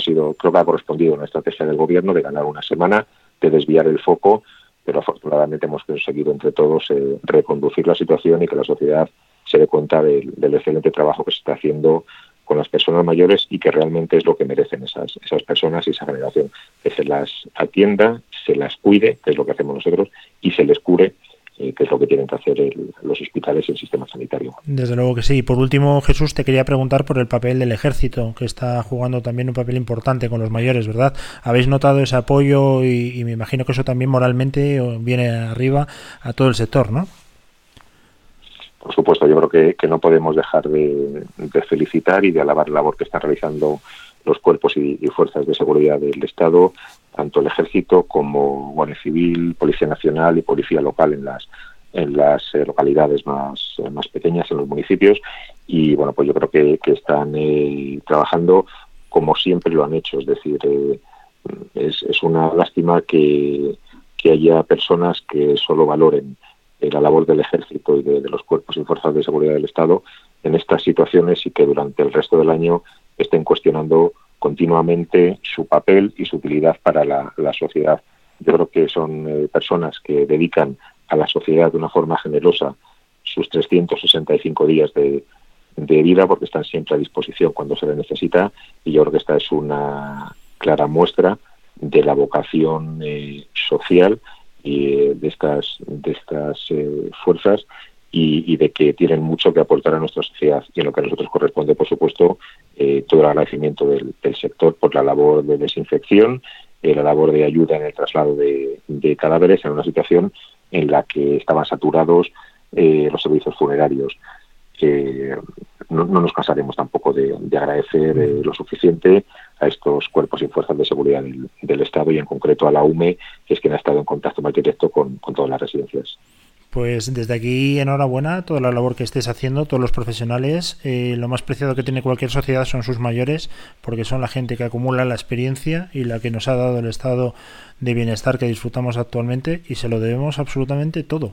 que ha correspondido a una estrategia del gobierno de ganar una semana, de desviar el foco, pero afortunadamente hemos conseguido entre todos reconducir la situación y que la sociedad se dé cuenta del excelente trabajo que se está haciendo con las personas mayores, y que realmente es lo que merecen esas personas y esa generación, que se las atienda, se las cuide, que es lo que hacemos nosotros, y se les cure, que es lo que tienen que hacer los hospitales y el sistema sanitario. Desde luego que sí. Por último, Jesús, te quería preguntar por el papel del Ejército, que está jugando también un papel importante con los mayores, ¿verdad? ¿Habéis notado ese apoyo? Y me imagino que eso también moralmente viene arriba a todo el sector, ¿no? Por supuesto, yo creo que no podemos dejar de felicitar y de alabar la labor que están realizando los cuerpos y fuerzas de seguridad del Estado, tanto el Ejército como Guardia Civil, Policía Nacional y Policía Local en las localidades más pequeñas, en los municipios. Y yo creo que están trabajando como siempre lo han hecho. Es decir, es una lástima que haya personas que solo valoren la labor del Ejército y de los cuerpos y fuerzas de seguridad del Estado en estas situaciones, y que durante el resto del año estén cuestionando continuamente su papel y su utilidad para la sociedad. Yo creo que son personas que dedican a la sociedad de una forma generosa sus 365 días de vida, porque están siempre a disposición cuando se les necesita, y yo creo que esta es una clara muestra de la vocación social y de estas fuerzas, y de que tienen mucho que aportar a nuestra sociedad. Y en lo que a nosotros corresponde, por supuesto, todo el agradecimiento del sector por la labor de desinfección, la labor de ayuda en el traslado de cadáveres en una situación en la que estaban saturados los servicios funerarios. no nos cansaremos tampoco de agradecer lo suficiente a estos cuerpos y fuerzas de seguridad del Estado, y en concreto a la UME, que es quien ha estado en contacto más directo con todas las residencias. Pues desde aquí, enhorabuena, toda la labor que estés haciendo, todos los profesionales. Lo más preciado que tiene cualquier sociedad son sus mayores, porque son la gente que acumula la experiencia y la que nos ha dado el estado de bienestar que disfrutamos actualmente, y se lo debemos absolutamente todo.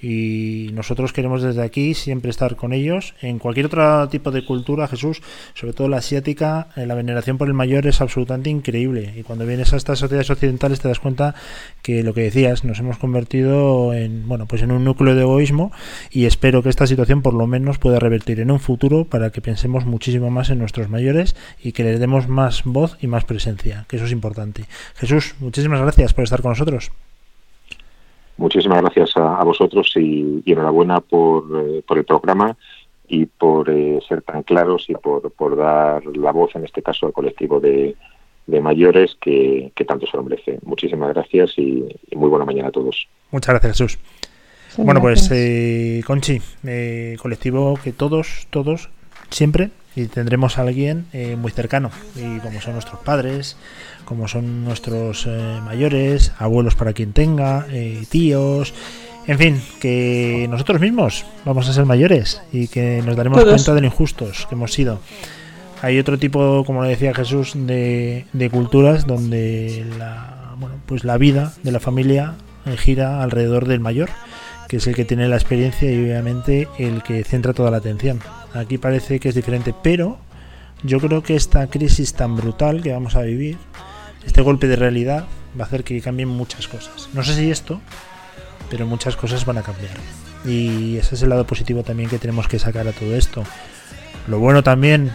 Y nosotros queremos desde aquí siempre estar con ellos. En cualquier otro tipo de cultura, Jesús, sobre todo la asiática, la veneración por el mayor es absolutamente increíble. Y cuando vienes a estas sociedades occidentales te das cuenta que, lo que decías, nos hemos convertido en, bueno, pues en un núcleo de egoísmo, y espero que esta situación por lo menos pueda revertir en un futuro para que pensemos muchísimo más en nuestros mayores y que les demos más voz y más presencia, que eso es importante. Jesús, muchísimas gracias por estar con nosotros. Muchísimas gracias a vosotros y enhorabuena por el programa y por ser tan claros y por dar la voz, en este caso, al colectivo de mayores que tanto se lo merece. Muchísimas gracias y muy buena mañana a todos. Muchas gracias, Jesús. Sí, bueno, gracias. Pues, Conchi, colectivo que todos, siempre, y tendremos a alguien muy cercano, y como son nuestros padres, como son nuestros mayores, abuelos para quien tenga, tíos, en fin, que nosotros mismos vamos a ser mayores y que nos daremos cuenta de lo injustos que hemos sido. Hay otro tipo, como le decía Jesús, de culturas donde la vida de la familia gira alrededor del mayor, que es el que tiene la experiencia y obviamente el que centra toda la atención. Aquí parece que es diferente, pero yo creo que esta crisis tan brutal que vamos a vivir, este golpe de realidad, va a hacer que cambien muchas cosas. No sé si esto, pero muchas cosas van a cambiar. Y ese es el lado positivo también que tenemos que sacar a todo esto. Lo bueno también,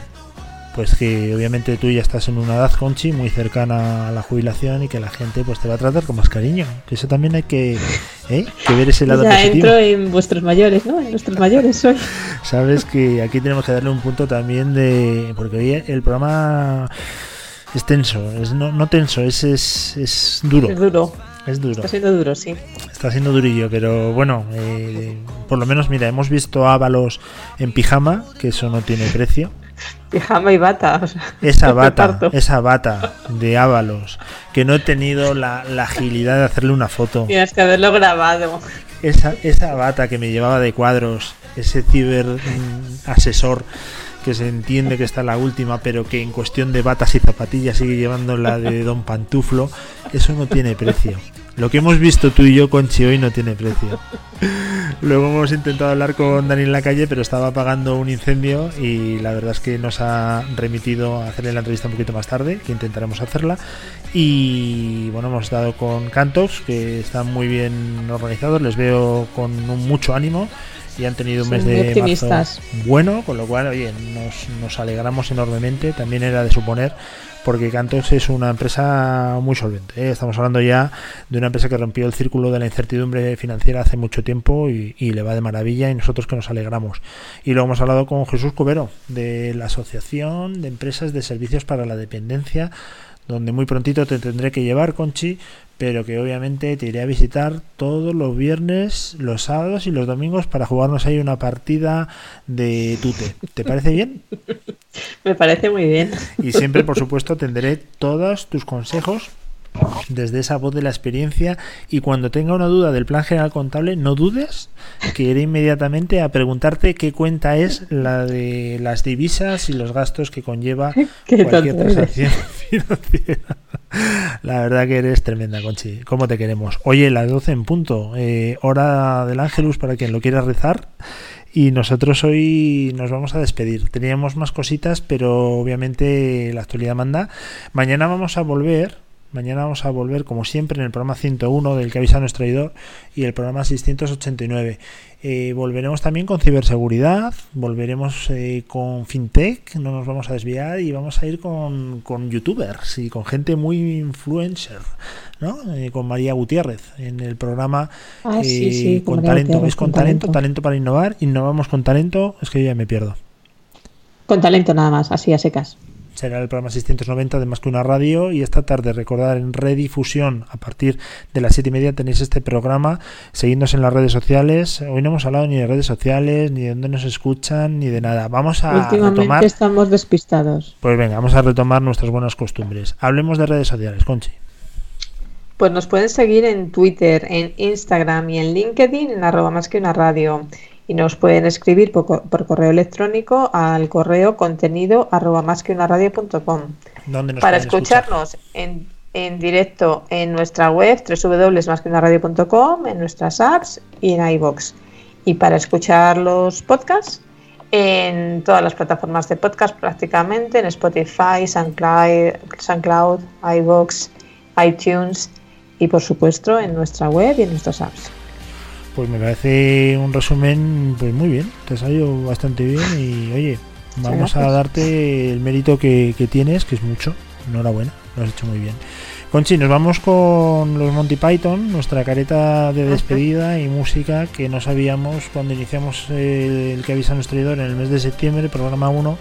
pues que obviamente tú ya estás en una edad, Conchi, muy cercana a la jubilación, y que la gente pues te va a tratar con más cariño. Que eso también hay que ver ese lado positivo. Ya entro en vuestros mayores, ¿no? En nuestros mayores hoy. Sabes que aquí tenemos que darle un punto también de... Porque hoy el programa es tenso, es duro. Es duro. Está siendo duro, sí. Está siendo durillo, pero bueno, por lo menos, mira, hemos visto a Ávalos en pijama, que eso no tiene precio. Pijama y bata, o sea, esa bata de Ávalos, que no he tenido la agilidad de hacerle una foto. Tienes que haberlo grabado. Esa bata que me llevaba de cuadros, ese ciberasesor que se entiende que está la última, pero que en cuestión de batas y zapatillas sigue llevando la de Don Pantuflo. Eso no tiene precio. Lo que hemos visto tú y yo, Conchi, hoy no tiene precio. Luego hemos intentado hablar con Daniel Lacalle, pero estaba apagando un incendio, y la verdad es que nos ha remitido a hacerle la entrevista un poquito más tarde, que intentaremos hacerla. Y bueno, hemos dado con Kantox, que están muy bien organizados, les veo con mucho ánimo, y han tenido un mes de marzo bueno, con lo cual, oye, nos alegramos enormemente. También era de suponer, porque Kantox es una empresa muy solvente, ¿eh? Estamos hablando ya de una empresa que rompió el círculo de la incertidumbre financiera hace mucho tiempo y le va de maravilla, y nosotros que nos alegramos. Y luego hemos hablado con Jesús Cubero de la Asociación de Empresas de Servicios para la Dependencia, donde muy prontito te tendré que llevar, Conchi, pero que obviamente te iré a visitar todos los viernes, los sábados y los domingos para jugarnos ahí una partida de tute. ¿Te parece bien? Me parece muy bien. Y siempre, por supuesto, tendré todos tus consejos desde esa voz de la experiencia, y cuando tenga una duda del plan general contable, no dudes que iré inmediatamente a preguntarte qué cuenta es la de las divisas y los gastos que conlleva cualquier transacción financiera. La verdad que eres tremenda, Conchi, cómo te queremos. Oye, las 12 en punto, hora del Ángelus para quien lo quiera rezar. Y nosotros hoy nos vamos a despedir. Teníamos más cositas, pero obviamente la actualidad manda. Mañana vamos a volver, como siempre, en el programa 101 del Que Avisa No Es Traidor, y el programa 689. Volveremos también con ciberseguridad, volveremos con fintech, no nos vamos a desviar, y vamos a ir con youtubers y con gente muy influencer, ¿no? Con María Gutiérrez en el programa con talento. ¿Veis? Con talento para innovar. Innovamos con talento. Es que yo ya me pierdo. Con talento nada más, así a secas. será el programa 690 de Más que una radio, y esta tarde, recordar, en redifusión a partir de las 7:30 tenéis este programa. Seguidnos en las redes sociales. Hoy no hemos hablado ni de redes sociales, ni de dónde nos escuchan, ni de nada. Vamos a últimamente retomar, estamos despistados. Pues venga, vamos a retomar nuestras buenas costumbres. Hablemos de redes sociales, Conchi. Pues nos pueden seguir en Twitter, en Instagram y en LinkedIn en @masqueunaradio. Y nos pueden escribir por correo electrónico al correo contenido@masqueunaradio.com. Para escucharnos en directo en nuestra web www.masqueunaradio.com, en nuestras apps y en iVoox. Y para escuchar los podcasts en todas las plataformas de podcast prácticamente, en Spotify, SoundCloud, iVoox, iTunes y por supuesto en nuestra web y en nuestras apps. Pues me parece un resumen pues muy bien, te ha salido bastante bien y oye, vamos a darte el mérito que tienes, que es mucho. Enhorabuena, lo has hecho muy bien. Conchi, nos vamos con los Monty Python, nuestra careta de despedida y música que no sabíamos cuando iniciamos el Que Avisa No Es Traidor en el mes de septiembre, programa 1.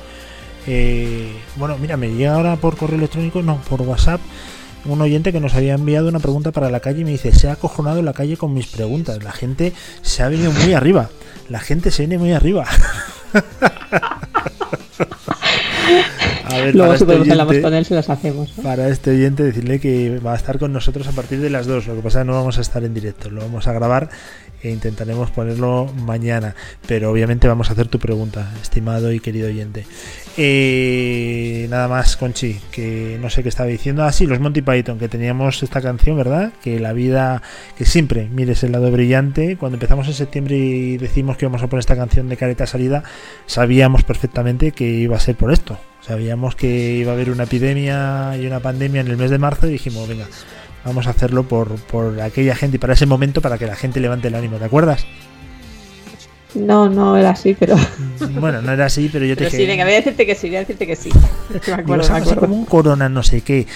Bueno, mira, me llega ahora por correo electrónico, no, por WhatsApp, un oyente que nos había enviado una pregunta para la calle y me dice: se ha acojonado la calle con mis preguntas, la gente se ha venido muy arriba, la gente se viene muy arriba. A ver, luego si podemos hablamos con él, se las hacemos, ¿eh? Para este oyente decirle que va a estar con nosotros a partir de las 2, lo que pasa es que no vamos a estar en directo, lo vamos a grabar e intentaremos ponerlo mañana, pero obviamente vamos a hacer tu pregunta, estimado y querido oyente. Nada más, Conchi, que no sé qué estaba diciendo. Ah, sí, los Monty Python, que teníamos esta canción, ¿verdad? Que la vida, que siempre mires el lado brillante. Cuando empezamos en septiembre y decimos que íbamos a poner esta canción de careta salida, sabíamos perfectamente que iba a ser por esto. Sabíamos que iba a haber una epidemia y una pandemia en el mes de marzo y dijimos, venga, vamos a hacerlo por aquella gente y para ese momento, para que la gente levante el ánimo, ¿te acuerdas? No, no era así, pero... Bueno, no era así, pero yo te dije... Sí, venga, voy a decirte que sí, Me acuerdo, digo, me acuerdo. Como un corona no sé qué,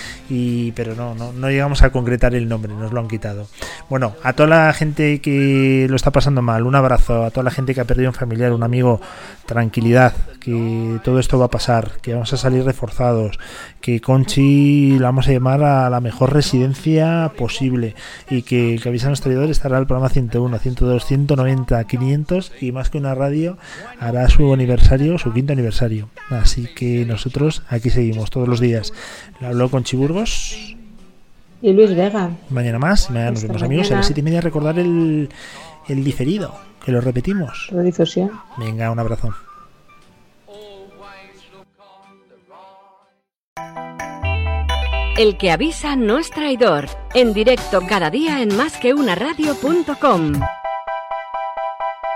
pero no llegamos a concretar el nombre, nos lo han quitado. Bueno, a toda la gente que lo está pasando mal, un abrazo. A toda la gente que ha perdido un familiar, un amigo, tranquilidad, que todo esto va a pasar, que vamos a salir reforzados, que Conchi la vamos a llamar a la mejor residencia posible y que Avisa a los Traidores estará el programa 101, 102, 190, 500... y Más que una radio hará su aniversario, su quinto aniversario. Así que nosotros aquí seguimos todos los días. Le habló Conchi Burgos y Luis Vega. Mañana más, mañana nos vemos, amigos, a las 7:30. Recordar el diferido, que lo repetimos. Redifusión. Venga, un abrazo. El que avisa no es traidor. En directo cada día en másqueunaradio.com.